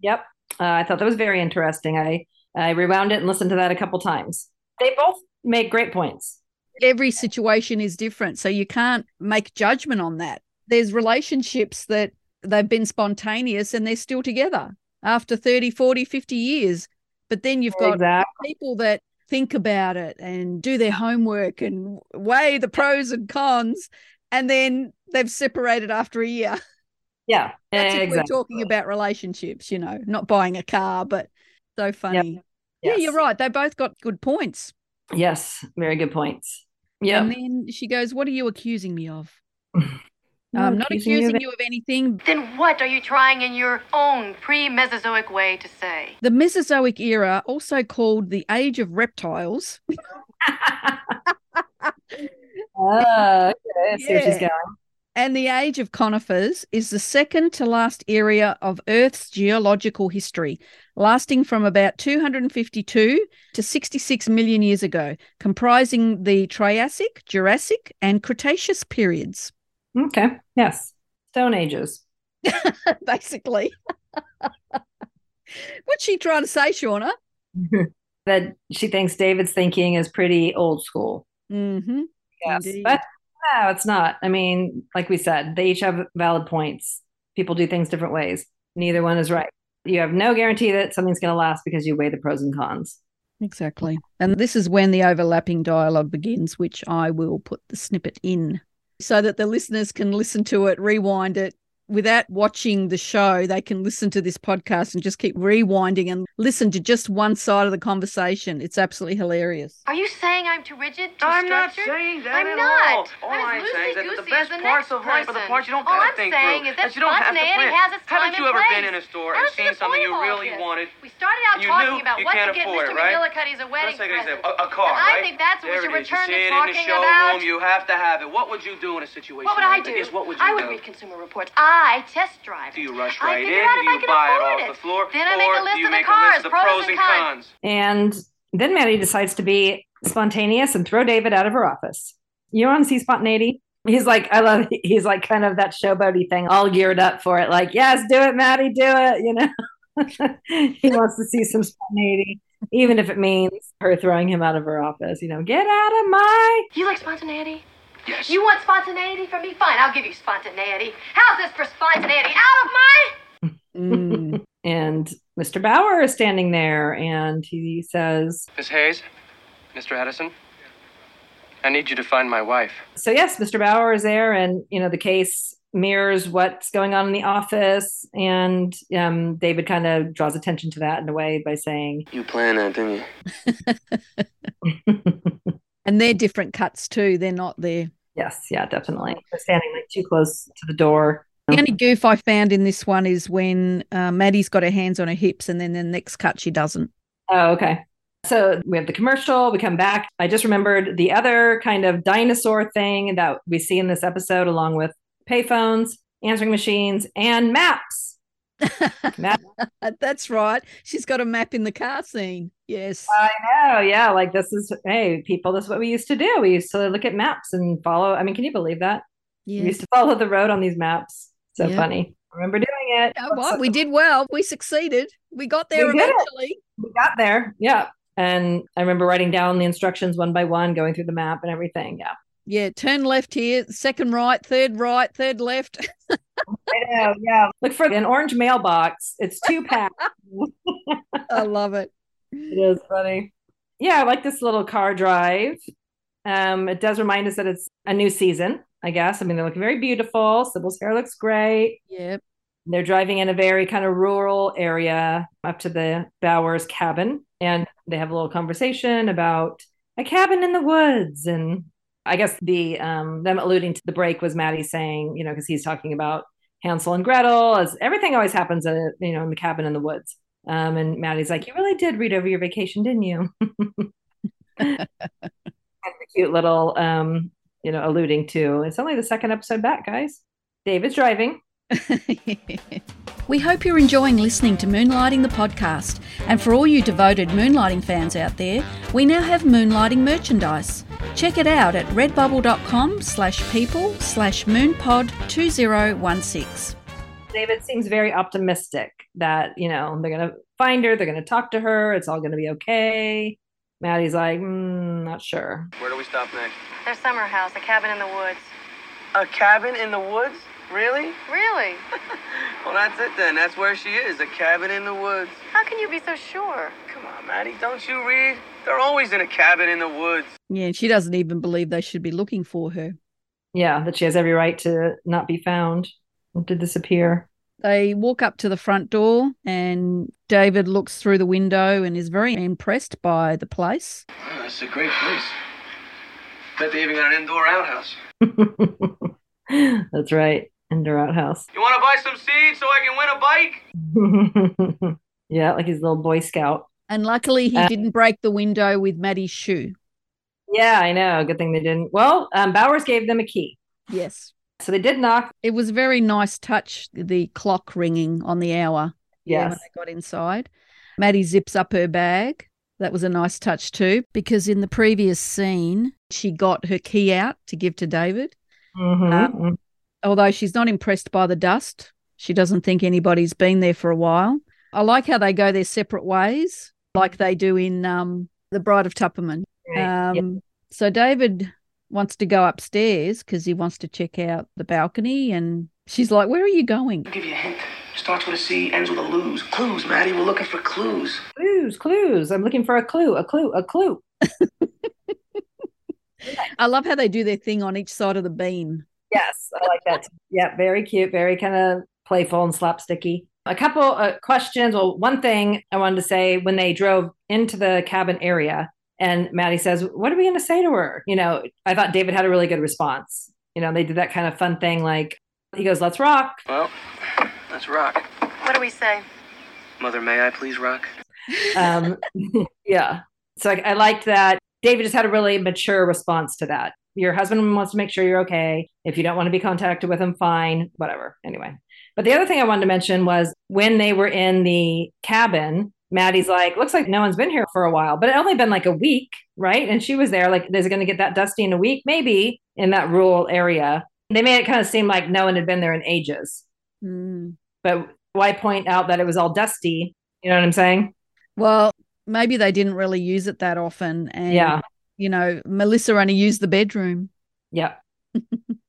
Yep. I thought that was very interesting. I rewound it and listened to that a couple times. They both make great points. Every situation is different, so you can't make judgment on that. There's relationships that they've been spontaneous and they're still together after 30, 40, 50 years. But then you've got people that think about it and do their homework and weigh the pros and cons. And then they've separated after a year. Yeah. That's if we're talking about relationships, not buying a car, but so funny. Yep. Yes. Yeah, you're right. They both got good points. Yes. Very good points. Yeah. And then she goes, what are you accusing me of? I'm not accusing you of anything. Then what are you trying in your own pre-Mesozoic way to say? The Mesozoic era, also called the Age of Reptiles. Let's see where she's going. And the Age of Conifers is the second to last area of Earth's geological history, lasting from about 252 to 66 million years ago, comprising the Triassic, Jurassic, and Cretaceous periods. Okay, yes. Stone Ages. Basically. What's she trying to say, Shauna? That she thinks David's thinking is pretty old school. Mm-hmm. Yes, indeed. But No, it's not. I mean, like we said, they each have valid points. People do things different ways. Neither one is right. You have no guarantee that something's going to last because you weigh the pros and cons. Exactly. And this is when the overlapping dialogue begins, which I will put the snippet in so that the listeners can listen to it, rewind it. Without watching the show, they can listen to this podcast and just keep rewinding and listen to just one side of the conversation. It's absolutely hilarious. Are you saying I'm too rigid, too structured? I'm not saying that at all. All I'm saying is that the best parts of life are the parts you don't have to think through. All I'm saying is that spontaneity has its time and place. Haven't you ever been in a store and seen something you really wanted? We started out talking about what to get Mr. McGillicuddy as a wedding present. A car, right? I think that's what we should return to talking about. You have to have it. What would you do in a situation? What would I do? I would read Consumer Reports. I test drive. Do you rush right in? Do you buy it off the floor? Then I make a list of the cars, pros and cons. And then Maddie decides to be spontaneous and throw David out of her office. You don't want to see spontaneity? He's like kind of that showboaty thing, all geared up for it. Like, yes, do it, Maddie, do it. You know, he wants to see some spontaneity, even if it means her throwing him out of her office. You know, get out of my. You like spontaneity? Yes. You want spontaneity from me? Fine, I'll give you spontaneity. How's this for spontaneity? Out of my... And Mr. Bauer is standing there, and he says... Miss Hayes, Mr. Addison, I need you to find my wife. So yes, Mr. Bauer is there, and, you know, the case mirrors what's going on in the office, and David kind of draws attention to that in a way by saying... You planned that, didn't you? And they're different cuts too. They're not there. Yes, yeah, definitely. They're standing like too close to the door. The only goof I found in this one is when Maddie's got her hands on her hips and then the next cut she doesn't. Oh, okay. So we have the commercial. We come back. I just remembered the other kind of dinosaur thing that we see in this episode along with payphones, answering machines, and maps. That's right. She's got a map in the car scene. Yes. I know. Yeah. Like this is, hey, people, this is what we used to do. We used to look at maps and follow. I mean, can you believe that? Yes. We used to follow the road on these maps. So yeah. Funny. I remember doing it. You know what? We did well. We succeeded. We got there eventually. We got there. Yeah. And I remember writing down the instructions one by one, going through the map and everything. Yeah. Yeah. Turn left here, second right, third left. I know, yeah. Look for an orange mailbox. It's two packs. I love it. It is funny. Yeah, I like this little car drive. It does remind us that it's a new season, I guess. I mean, they're looking very beautiful. Cybil's hair looks great. Yep. They're driving in a very kind of rural area up to the Bowers cabin. And they have a little conversation about a cabin in the woods. And I guess the them alluding to the break was Maddie saying, you know, because he's talking about Hansel and Gretel, as everything always happens, you know, in the cabin in the woods. And Maddie's like, you really did read over your vacation, didn't you? And the cute little, you know, alluding to, it's only the second episode back, guys. David's driving. We hope you're enjoying listening to Moonlighting the podcast. And for all you devoted Moonlighting fans out there, we now have Moonlighting merchandise. Check it out at redbubble.com/people/moonpod2016. David seems very optimistic that, you know, they're going to find her. They're going to talk to her. It's all going to be okay. Maddie's like, not sure. Where do we stop next? Their summer house, a cabin in the woods. A cabin in the woods? Really? Really? Well, that's it then. That's where she is, a cabin in the woods. How can you be so sure? Come on, Maddie, don't you read? They're always in a cabin in the woods. Yeah, and she doesn't even believe they should be looking for her. Yeah, that she has every right to not be found. To disappear. They walk up to the front door and David looks through the window and is very impressed by the place. Oh, that's a great place. Bet they even got an indoor outhouse. That's right, indoor outhouse. You want to buy some seeds so I can win a bike? Yeah, like his little Boy Scout. And luckily he didn't break the window with Maddie's shoe. Yeah, I know. Good thing they didn't. Well, Bowers gave them a key. Yes. So they did knock. It was a very nice touch, the clock ringing on the hour. Yes. When they got inside. Maddie zips up her bag. That was a nice touch too, because in the previous scene, she got her key out to give to David. Mm-hmm. Although she's not impressed by the dust. She doesn't think anybody's been there for a while. I like how they go their separate ways, like they do in The Bride of Tupperman. Right. So David wants to go upstairs because he wants to check out the balcony, and she's like, where are you going? I'll give you a hint. Starts with a C, ends with a lose. Clues, Maddie. We're looking for clues. Clues. I'm looking for a clue. I love how they do their thing on each side of the beam. Yes, I like that. Yeah, very cute, very kind of playful and slapsticky. A couple of questions. Well, one thing I wanted to say when they drove into the cabin area and Maddie says, what are we going to say to her? You know, I thought David had a really good response. You know, they did that kind of fun thing. Like, he goes, let's rock. Well, let's rock. What do we say? Mother, may I please rock? Yeah. So I liked that. David just had a really mature response to that. Your husband wants to make sure you're okay. If you don't want to be contacted with him, fine, whatever. Anyway. But the other thing I wanted to mention was when they were in the cabin, Maddie's like, looks like no one's been here for a while, but it only been like a week, right? And she was there like, is it going to get that dusty in a week? Maybe in that rural area. They made it kind of seem like no one had been there in ages. Mm. But why point out that it was all dusty? You know what I'm saying? Well, maybe they didn't really use it that often. And, yeah. You know, Melissa only used the bedroom. Yep.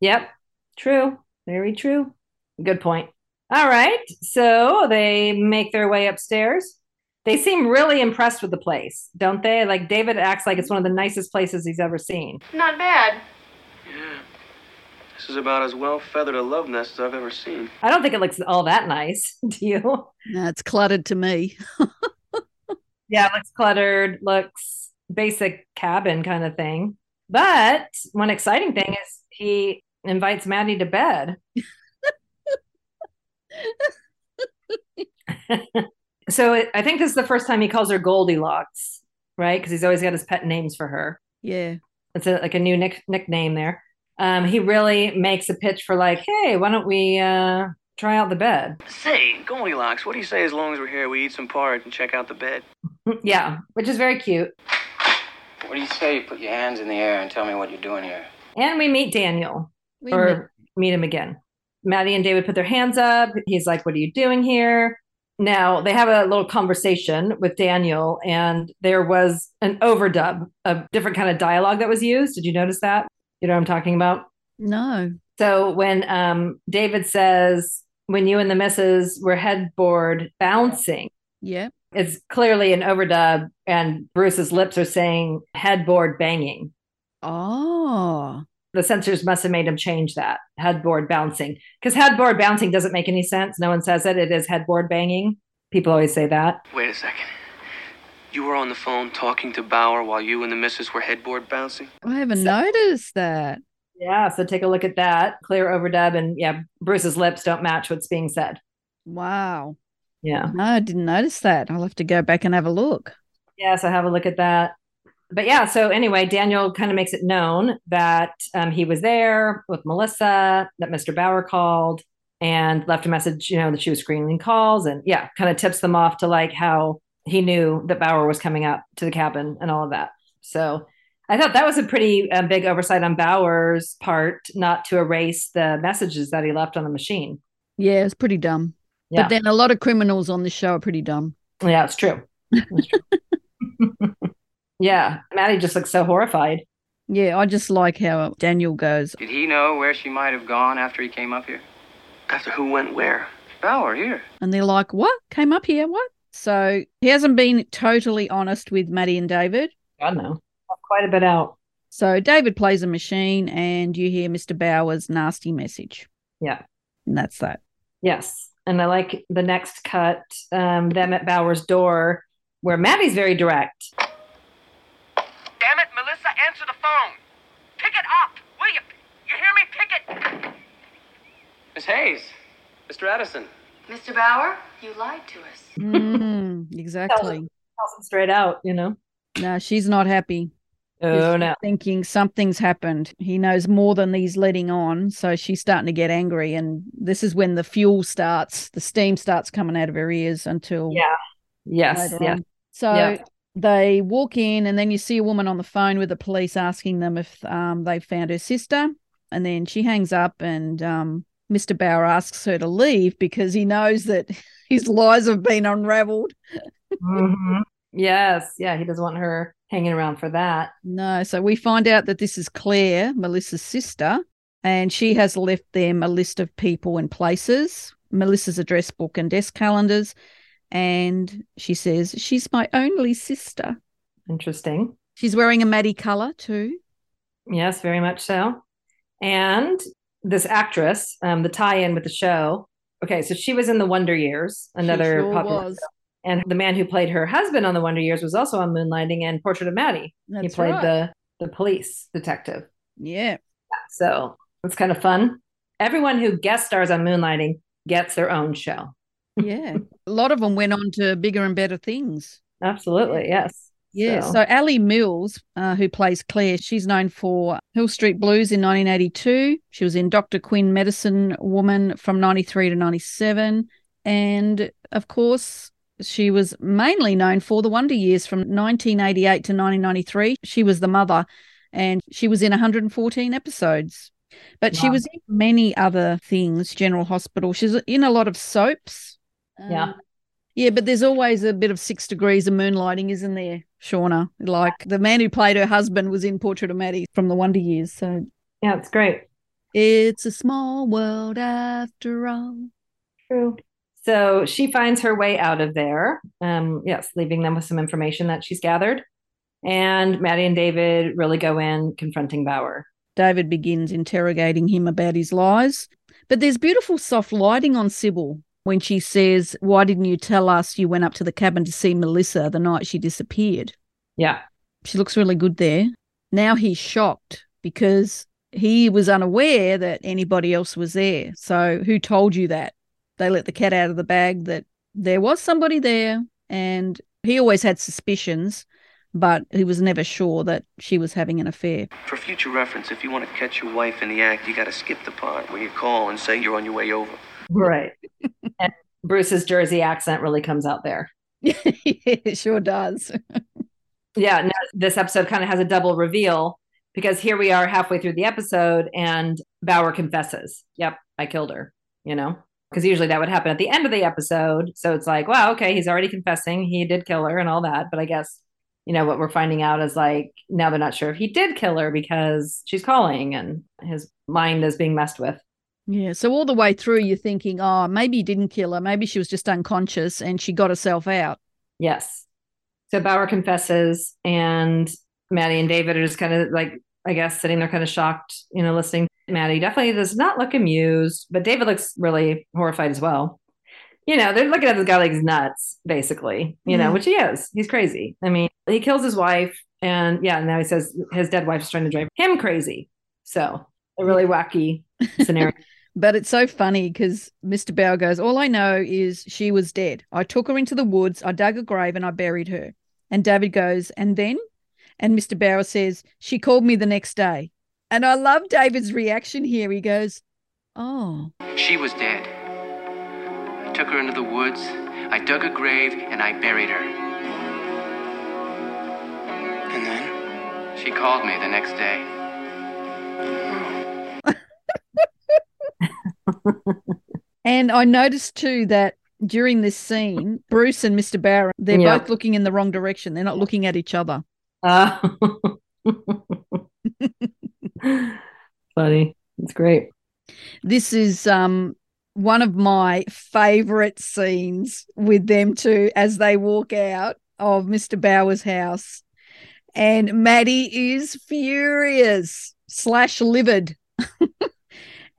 Yep. True. Very true. Good point. All right. So they make their way upstairs. They seem really impressed with the place, don't they? Like, David acts like it's one of the nicest places he's ever seen. Not bad. Yeah. This is about as well-feathered a love nest as I've ever seen. I don't think it looks all that nice. Do you? No, it's cluttered to me. Yeah, it looks cluttered, looks basic cabin kind of thing. But one exciting thing is he invites Maddie to bed. So I think this is the first time he calls her Goldilocks, right? Because he's always got his pet names for her. Yeah. It's like a new nickname there. He really makes a pitch for like, hey, why don't we try out the bed? Say, Goldilocks, what do you say as long as we're here, we eat some porridge and check out the bed? Yeah, which is very cute. What do you say you put your hands in the air and tell me what you're doing here? And we meet Daniel. Meet him again. Maddie and David put their hands up. He's like, what are you doing here? Now, they have a little conversation with Daniel, and there was an overdub of different kind of dialogue that was used. Did you notice that? You know what I'm talking about? No. So when David says, when you and the missus were headboard bouncing. Yeah. It's clearly an overdub, and Bruce's lips are saying headboard banging. Oh. The censors must have made him change that, headboard bouncing. Because headboard bouncing doesn't make any sense. No one says it. It is headboard banging. People always say that. Wait a second. You were on the phone talking to Bauer while you and the missus were headboard bouncing? I haven't noticed that. Yeah, so take a look at that. Clear overdub, and yeah, Bruce's lips don't match what's being said. Wow. Yeah. No, I didn't notice that. I'll have to go back and have a look. Yeah, so have a look at that. But yeah, so anyway, Daniel kind of makes it known that he was there with Melissa, that Mr. Bauer called and left a message, you know, that she was screening calls, and yeah, kind of tips them off to like how he knew that Bauer was coming up to the cabin and all of that. So I thought that was a pretty big oversight on Bauer's part, not to erase the messages that he left on the machine. Yeah, it's pretty dumb. Yeah. But then a lot of criminals on this show are pretty dumb. Yeah, it's true. It's true. Yeah, Maddie just looks so horrified. Yeah, I just like how Daniel goes. Did he know where she might have gone after he came up here? After who went where? Bauer, here. And they're like, what? Came up here? What? So he hasn't been totally honest with Maddie and David. I know. Quite a bit out. So David plays a machine and you hear Mr. Bauer's nasty message. Yeah. And that's that. Yes. And I like the next cut, them at Bauer's door, where Maddie's very direct. Damn it, Melissa, answer the phone. Pick it up, will you? You hear me? Pick it. Miss Hayes, Mr. Addison. Mr. Bauer, you lied to us. Exactly. Tells him straight out, you know. No, she's not happy. Oh, no. Thinking something's happened. He knows more than he's letting on, so she's starting to get angry, and this is when the steam starts coming out of her ears until... Yeah. Yes, yeah. On. So... Yeah. They walk in and then you see a woman on the phone with the police asking them if they found her sister, and then she hangs up, and Mr. Bauer asks her to leave because he knows that his lies have been unraveled. Mm-hmm. Yes. Yeah, he doesn't want her hanging around for that. No. So we find out that this is Claire, Melissa's sister, and she has left them a list of people and places, Melissa's address book and desk calendars, and she says, she's my only sister. Interesting. She's wearing a Maddie colour too. Yes, very much so. And this actress, the tie-in with the show, okay, so she was in The Wonder Years, another popular show. And the man who played her husband on The Wonder Years was also on Moonlighting and Portrait of Maddie. That's he played right. the police detective. Yeah. So it's kind of fun. Everyone who guest stars on Moonlighting gets their own show. Yeah. A lot of them went on to bigger and better things. Absolutely, yes. Yeah. So Ali Mills, who plays Claire, she's known for Hill Street Blues in 1982. She was in Dr. Quinn Medicine Woman from 93 to 97. And, of course, she was mainly known for The Wonder Years from 1988 to 1993. She was the mother, and she was in 114 episodes. But wow. She was in many other things, General Hospital. She's in a lot of soaps. Yeah. Yeah, but there's always a bit of 6 degrees of Moonlighting, isn't there, Shauna? Like the man who played her husband was in Portrait of Maddie from The Wonder Years. So yeah, it's great. It's a small world after all. True. So she finds her way out of there, yes, leaving them with some information that she's gathered. And Maddie and David really go in confronting Bauer. David begins interrogating him about his lies. But there's beautiful soft lighting on Cybill when she says, why didn't you tell us you went up to the cabin to see Melissa the night she disappeared? Yeah. She looks really good there. Now he's shocked because he was unaware that anybody else was there. So who told you that? They let the cat out of the bag that there was somebody there, and he always had suspicions, but he was never sure that she was having an affair. For future reference, if you want to catch your wife in the act, you got to skip the part where you call and say you're on your way over. Right. And Bruce's Jersey accent really comes out there. Yeah, it sure does. Yeah, now this episode kind of has a double reveal because here we are halfway through the episode and Bauer confesses, yep, I killed her, you know? Because usually that would happen at the end of the episode. So it's like, wow, okay, he's already confessing. He did kill her and all that. But I guess, you know, what we're finding out is like now they're not sure if he did kill her because she's calling and his mind is being messed with. Yeah. So all the way through you're thinking, oh, maybe he didn't kill her. Maybe she was just unconscious and she got herself out. Yes. So Bauer confesses and Maddie and David are just kind of like, I guess, sitting there kind of shocked, you know, listening. Maddie definitely does not look amused, but David looks really horrified as well. You know, they're looking at this guy like he's nuts, basically, you know, which he is. He's crazy. I mean, he kills his wife and yeah, now he says his dead wife's trying to drive him crazy. So a really wacky scenario. But it's so funny because Mr. Bauer goes, all I know is she was dead. I took her into the woods. I dug a grave and I buried her. And David goes, and then? And Mr. Bauer says, she called me the next day. And I love David's reaction here. He goes, oh. She was dead. I took her into the woods. I dug a grave and I buried her. And then? She called me the next day. And I noticed too that during this scene, Bruce and Mr. Bauer, they're both looking in the wrong direction. They're not looking at each other. Funny. It's great. This is one of my favorite scenes with them two as they walk out of Mr. Bauer's house. And Maddie is furious / livid.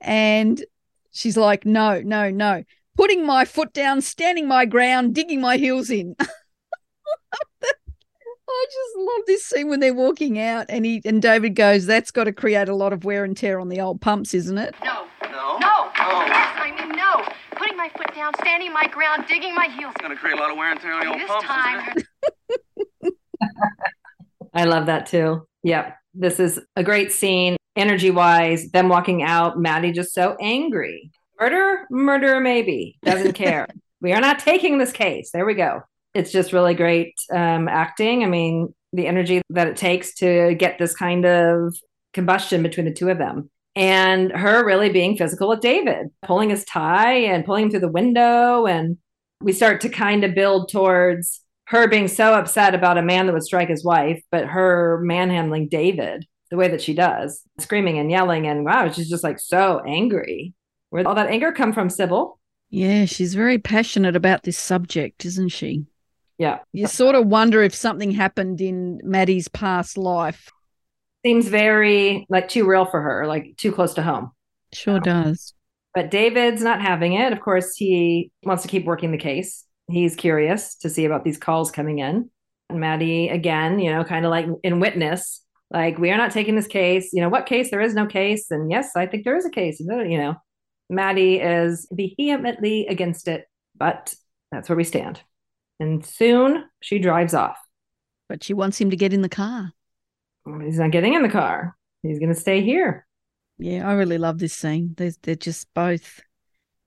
And she's like, no. Putting my foot down, standing my ground, digging my heels in. I just love this scene when they're walking out and David goes, that's got to create a lot of wear and tear on the old pumps, isn't it? No. Yes, I mean no. Putting my foot down, standing my ground, digging my heels. It's going to create a lot of wear and tear on the old pumps, isn't it? I love that too. Yep. This is a great scene, energy-wise, them walking out, Maddie just so angry. Murder maybe, doesn't care. We are not taking this case. There we go. It's just really great acting. I mean, the energy that it takes to get this kind of combustion between the two of them and her really being physical with David, pulling his tie and pulling him through the window. And we start to kind of build towards her being so upset about a man that would strike his wife, but her manhandling David the way that she does, screaming and yelling. And wow, she's just like so angry. Where'd all that anger come from, Cybill? Yeah, she's very passionate about this subject, isn't she? Yeah. You sort of wonder if something happened in Maddie's past life. Seems very like too real for her, like too close to home. Sure does. But David's not having it. Of course, he wants to keep working the case. He's curious to see about these calls coming in. And Maddie, again, you know, kind of like in witness, like, we are not taking this case. You know, what case? There is no case. And yes, I think there is a case. You know, Maddie is vehemently against it, but that's where we stand. And soon she drives off. But she wants him to get in the car. He's not getting in the car. He's going to stay here. Yeah, I really love this scene. They're just both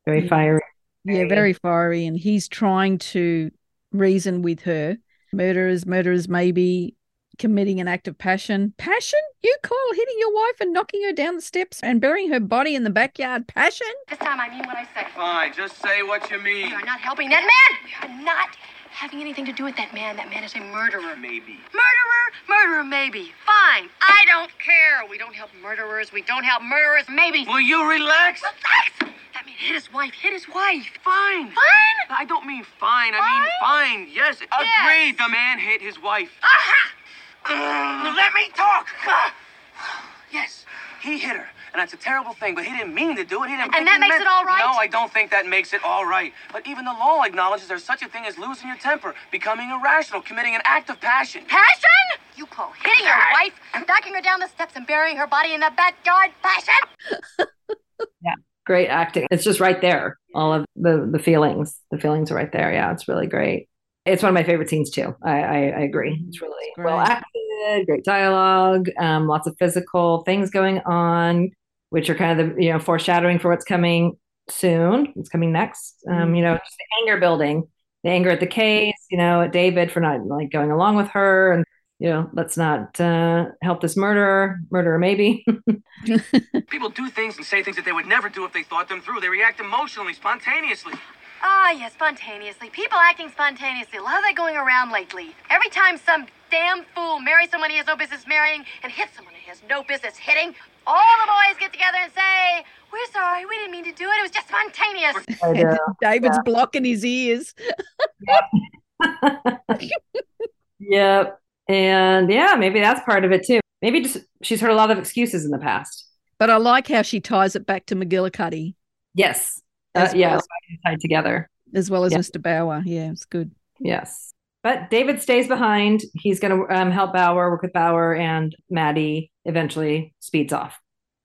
very fiery. Yeah, very fiery. And he's trying to reason with her. Murderers maybe committing an act of passion. Passion? You call hitting your wife and knocking her down the steps and burying her body in the backyard passion? This time I mean what I say. Fine, just say what you mean. You are not helping that man. You are not having anything to do with that man. That man is a murderer. Maybe. Murderer, maybe. Fine. I don't care. We don't help murderers. Maybe. Will you relax? Relax? That man hit his wife. Fine. Fine? I don't mean fine. I mean fine. Yes. Agreed. The man hit his wife. Aha! Let me talk. Yes. He hit her. And that's a terrible thing, but he didn't mean to do it. He didn't. And that makes it all right? No, I don't think that makes it all right. But even the law acknowledges there's such a thing as losing your temper, becoming irrational, committing an act of passion. Passion? You call hitting your wife, knocking her down the steps and burying her body in the backyard passion? Yeah, great acting. It's just right there. All of the feelings. The feelings are right there. Yeah, it's really great. It's one of my favorite scenes, too. I agree. It's really well acted, great dialogue, lots of physical things going on, which are kind of the, you know, foreshadowing for what's coming soon, what's coming next. You know, just the anger building, the anger at the case, you know, at David for not like going along with her, and you know, let's not help this murderer maybe. People do things and say things that they would never do if they thought them through. They react emotionally, spontaneously. Ah, yes, spontaneously. People acting spontaneously. A lot of that going around lately. Every time some damn fool marries someone he has no business marrying and hits someone he has no business hitting, all the boys get together and say, we're sorry, we didn't mean to do it. It was just spontaneous. David's blocking his ears. Yep. And yeah, maybe that's part of it too. Maybe just she's heard a lot of excuses in the past. But I like how she ties it back to McGillicuddy. Yes. Tied together. As well as Mr. Bauer. Yeah, it's good. Yes. But David stays behind. He's going to help Bauer, work with Bauer, and Maddie eventually speeds off.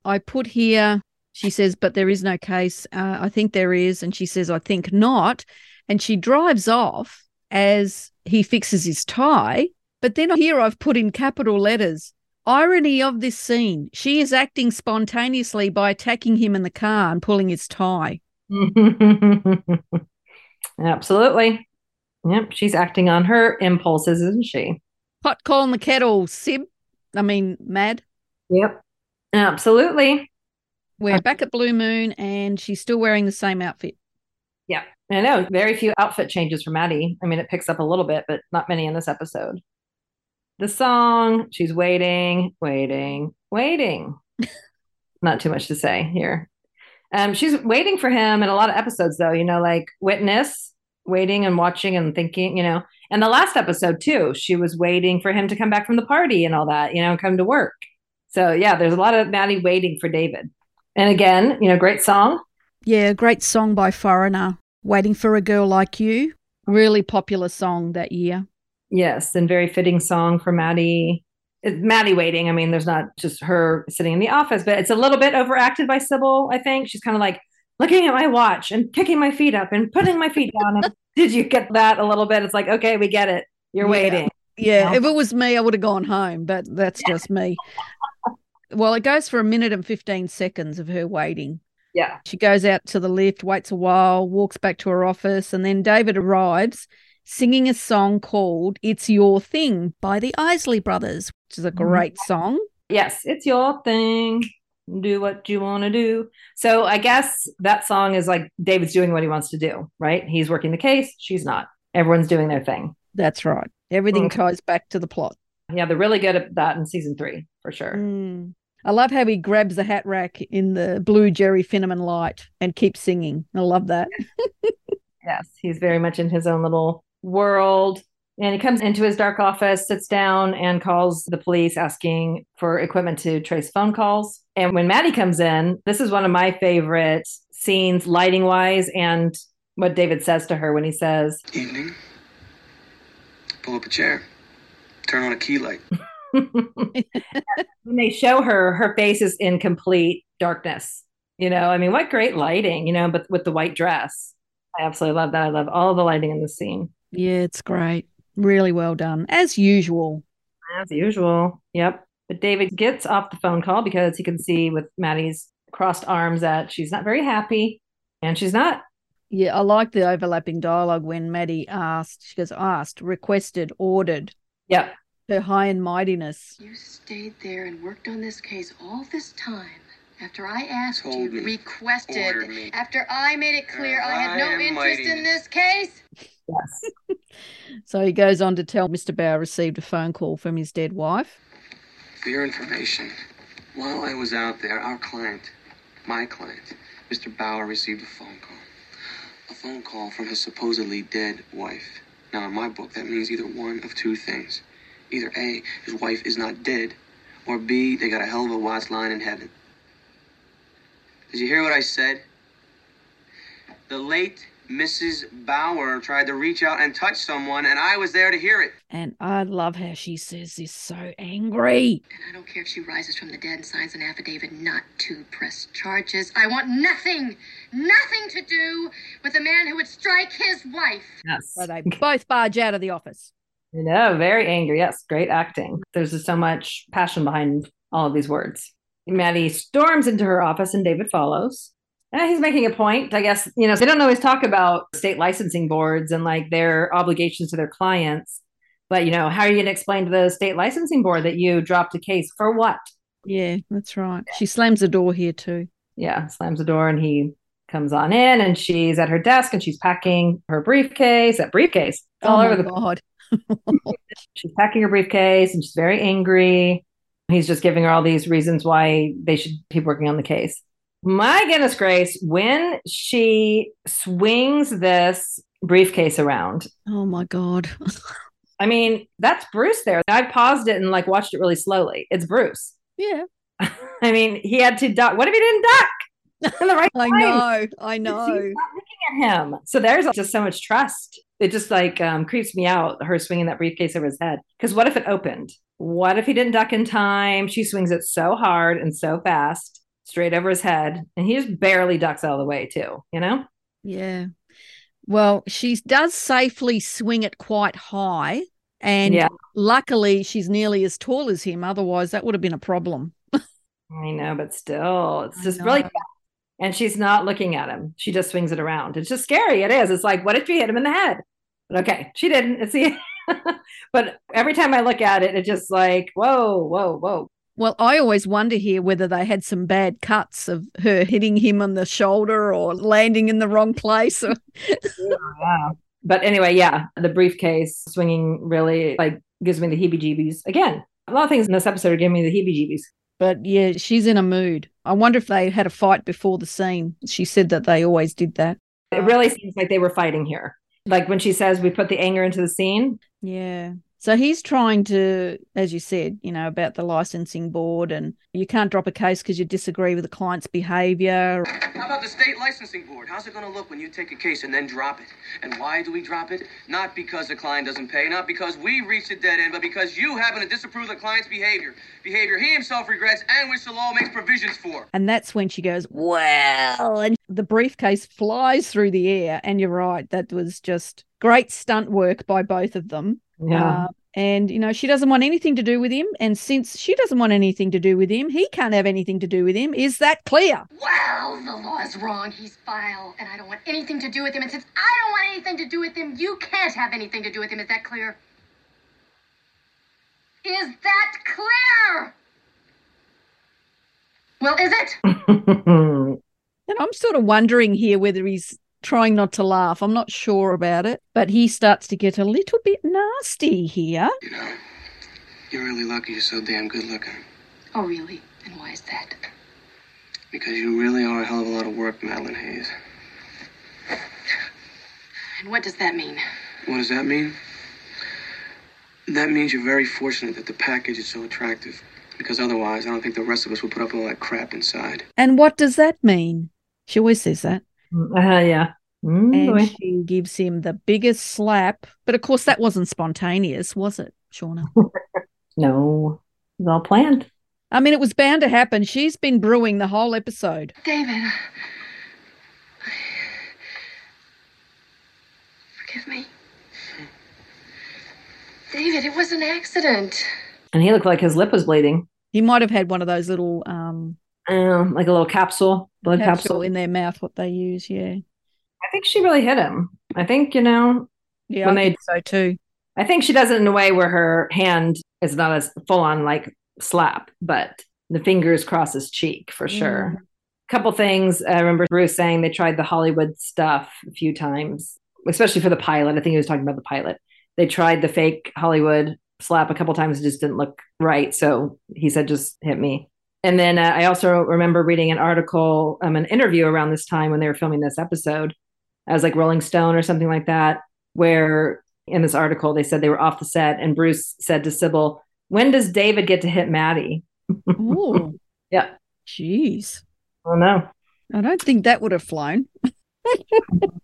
I put here, she says, but there is no case. I think there is. And she says, I think not. And she drives off as he fixes his tie. But then here I've put in capital letters, irony of this scene. She is acting spontaneously by attacking him in the car and pulling his tie. Absolutely. Yep, she's acting on her impulses, isn't she? Pot calling the kettle, Mad. Yep, absolutely. We're back at Blue Moon and she's still wearing the same outfit. Yeah, I know. Very few outfit changes for Maddie. I mean, it picks up a little bit, but not many in this episode. The song, she's waiting. Not too much to say here. She's waiting for him in a lot of episodes, though, you know, like Witness, waiting and watching and thinking, you know. And the last episode, too, she was waiting for him to come back from the party and all that, you know, come to work. So, yeah, there's a lot of Maddie waiting for David. And again, you know, great song. Yeah, great song by Foreigner, Waiting for a Girl Like You. Really popular song that year. Yes, and very fitting song for Maddie. Maddie waiting. I mean, there's not just her sitting in the office, but it's a little bit overacted by Cybill, I think. She's kind of like looking at my watch and kicking my feet up and putting my feet down. And did you get that a little bit? It's like, okay, we get it. You're waiting. Yeah. If it was me, I would have gone home, but that's just me. Well, it goes for a minute and 15 seconds of her waiting. Yeah. She goes out to the lift, waits a while, walks back to her office, and then David arrives singing a song called It's Your Thing by the Isley Brothers, which is a great song. Yes, it's your thing. Do what you want to do. So I guess that song is like David's doing what he wants to do, right? He's working the case. She's not. Everyone's doing their thing. That's right. Everything ties back to the plot. Yeah, they're really good at that in season 3, for sure. Mm. I love how he grabs the hat rack in the blue Jerry Finneman light and keeps singing. I love that. Yes, he's very much in his own little world. And he comes into his dark office, sits down, and calls the police asking for equipment to trace phone calls. And when Maddie comes in, this is one of my favorite scenes, lighting-wise, and what David says to her when he says, "Evening. Pull up a chair. Turn on a key light." When they show her, her face is in complete darkness. You know, I mean, what great lighting, you know, but with the white dress. I absolutely love that. I love all the lighting in the scene. Yeah, it's great. Really well done. As usual. As usual. Yep. But David gets off the phone call because he can see with Maddie's crossed arms that she's not very happy, and she's not. Yeah, I like the overlapping dialogue when Maddie asked, she goes, asked, requested, ordered. Yep. Her high and mightiness. You stayed there and worked on this case all this time after I asked you, requested, after I made it clear I had no interest in this case. Yes. So he goes on to tell Mr. Bauer received a phone call from his dead wife. For your information, while I was out there, my client, Mr. Bauer, received a phone call from his supposedly dead wife. Now, in my book, that means either one of two things. Either A, his wife is not dead, or B, they got a hell of a watch line in heaven. Did you hear what I said? The late Mrs. Bauer tried to reach out and touch someone, and I was there to hear it. And I love how she says this so angry. And I don't care if she rises from the dead and signs an affidavit not to press charges. I want nothing to do with a man who would strike his wife. Yes. Well, they both barge out of the office. You know, very angry. Yes, great acting. There's just so much passion behind all of these words. Maddie storms into her office and David follows. He's making a point. I guess, you know, they don't always talk about state licensing boards and like their obligations to their clients. But, you know, how are you going to explain to the state licensing board that you dropped a case for what? Yeah, that's right. She slams the door here too. Yeah, slams the door and he comes on in and she's at her desk and she's packing her briefcase. That briefcase all over the board. She's packing her briefcase and she's very angry. He's just giving her all these reasons why they should keep working on the case. My goodness grace, when she swings this briefcase around. Oh my God. I mean, that's Bruce there. I paused it and like watched it really slowly. It's Bruce. Yeah. I mean, he had to duck. What if he didn't duck? In the right I know. She's not looking at him. So there's just so much trust. It just like creeps me out, her swinging that briefcase over his head. Because what if it opened? What if he didn't duck in time? She swings it so hard and so fast, straight over his head. And he just barely ducks all the way too, you know? Yeah. Well, she does safely swing it quite high. And luckily she's nearly as tall as him. Otherwise that would have been a problem. I know, but still, it's just really fast. And she's not looking at him. She just swings it around. It's just scary. It is. It's like, what if you hit him in the head? But okay, she didn't. It's the But every time I look at it, it's just like, whoa, whoa, whoa. Well, I always wonder here whether they had some bad cuts of her hitting him on the shoulder or landing in the wrong place. Or... Yeah. But anyway, yeah, the briefcase swinging really like gives me the heebie-jeebies. Again, a lot of things in this episode are giving me the heebie-jeebies. But yeah, she's in a mood. I wonder if they had a fight before the scene. She said that they always did that. It really seems like they were fighting here. Like when she says we put the anger into the scene. Yeah. So he's trying to, as you said, you know, about the licensing board and you can't drop a case because you disagree with the client's behaviour. How about the state licensing board? How's it going to look when you take a case and then drop it? And why do we drop it? Not because the client doesn't pay, not because we reached a dead end, but because you happen to disapprove the client's behaviour he himself regrets and which the law makes provisions for. And that's when she goes, well, and the briefcase flies through the air. And you're right, that was just great stunt work by both of them. Yeah. And, you know, she doesn't want anything to do with him. And since she doesn't want anything to do with him, he can't have anything to do with him. Is that clear? Well, the law is wrong. He's vile. And I don't want anything to do with him. And since I don't want anything to do with him, you can't have anything to do with him. Is that clear? Is that clear? Well, is it? And I'm sort of wondering here whether he's trying not to laugh. I'm not sure about it, but he starts to get a little bit nasty here. You know, you're really lucky you're so damn good looking. Oh, really? And why is that? Because you really are a hell of a lot of work, Madeline Hayes. And what does that mean? What does that mean? That means you're very fortunate that the package is so attractive, because otherwise I don't think the rest of us would put up with all that crap inside. And what does that mean? She always says that. Yeah. Mm-hmm. And she gives him the biggest slap. But, of course, that wasn't spontaneous, was it, Shauna? No. It was all planned. I mean, it was bound to happen. She's been brewing the whole episode. David, forgive me. David, it was an accident. And he looked like his lip was bleeding. He might have had one of those little... like a little capsule, blood capsule. In their mouth, what they use, yeah. I think she really hit him. I think, you know... Yeah, when I think so too. I think she does it in a way where her hand is not as full-on, like, slap, but the fingers cross his cheek for sure. A couple things. I remember Bruce saying they tried the Hollywood stuff a few times, especially for the pilot. I think he was talking about the pilot. They tried the fake Hollywood slap a couple times. It just didn't look right. So he said, just hit me. And then I also remember reading an article, an interview around this time when they were filming this episode. I was like Rolling Stone or something like that, where in this article, they said they were off the set. And Bruce said to Cybill, when does David get to hit Maddie? Ooh. Yeah. Jeez. Oh, no. I don't think that would have flown. No,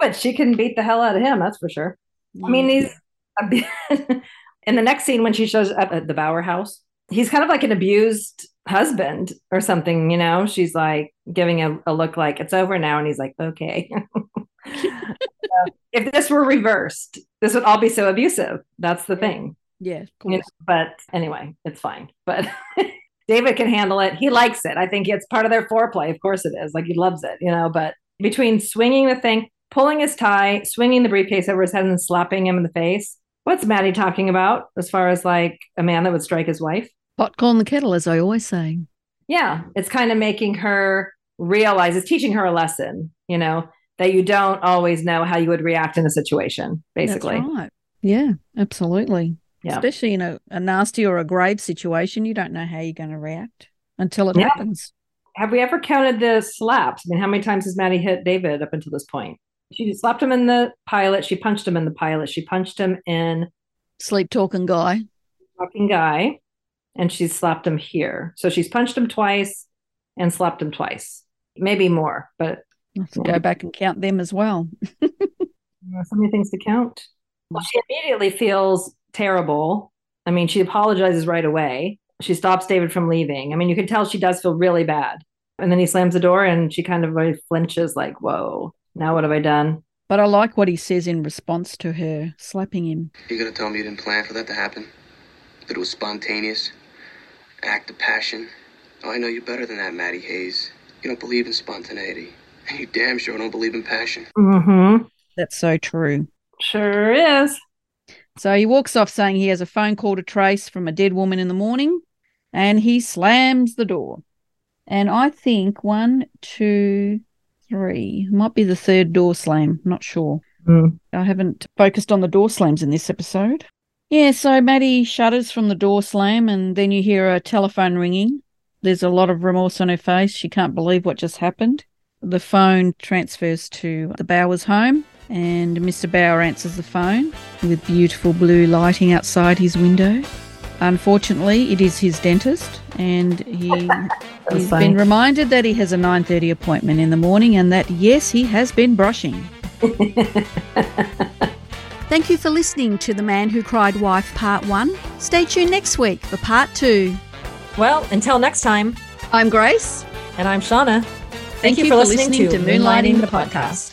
but she can beat the hell out of him. That's for sure. Yeah. I mean, he's in the next scene when she shows up at the Bauer house, he's kind of like an abused husband or something, you know? She's like giving a look like it's over now. And he's like, okay. If this were reversed, this would all be so abusive. That's the thing. Yeah, of course. You know, but anyway, it's fine. But David can handle it. He likes it. I think it's part of their foreplay. Of course it is. Like, he loves it, you know. But between swinging the thing, pulling his tie, swinging the briefcase over his head and slapping him in the face, what's Maddie talking about as far as like a man that would strike his wife? Pot calling the kettle, as I always say. Yeah, it's kind of making her realize, it's teaching her a lesson, you know, that you don't always know how you would react in a situation, basically. That's right. Yeah, absolutely. Yeah. Especially in a nasty or a grave situation, you don't know how you're going to react until it happens. Have we ever counted the slaps? I mean, how many times has Maddie hit David up until this point? She slapped him in the pilot. She punched him in the pilot. She punched him in... Sleep Talking Guy. And she slapped him here. So she's punched him twice and slapped him twice. Maybe more, but... Let's go back and count them as well. So many things to count. Well, she immediately feels... terrible. I mean, she apologizes right away. She stops David from leaving. I mean, you can tell she does feel really bad. And then he slams the door and she kind of really flinches like, whoa, now what have I done? But I like what he says in response to her slapping him. You're going to tell me you didn't plan for that to happen? That it was spontaneous? An act of passion? Oh, I know you better than that, Maddie Hayes. You don't believe in spontaneity. And you damn sure don't believe in passion. Mm-hmm. That's so true. Sure is. So he walks off saying he has a phone call to trace from a dead woman in the morning, and he slams the door. And I think 1, 2, 3 might be the third door slam. I'm not sure. I haven't focused on the door slams in this episode. Yeah, so Maddie shudders from the door slam, and then you hear her telephone ringing. There's a lot of remorse on her face. She can't believe what just happened. The phone transfers to the Bowers home. And Mr. Bauer answers the phone with beautiful blue lighting outside his window. Unfortunately, it is his dentist, and he's been reminded that he has a 9:30 appointment in the morning and that, yes, he has been brushing. Thank you for listening to The Man Who Cried Wife Part 1. Stay tuned next week for Part 2. Well, until next time. I'm Grace. And I'm Shauna. Thank you for listening to Moonlighting the Podcast.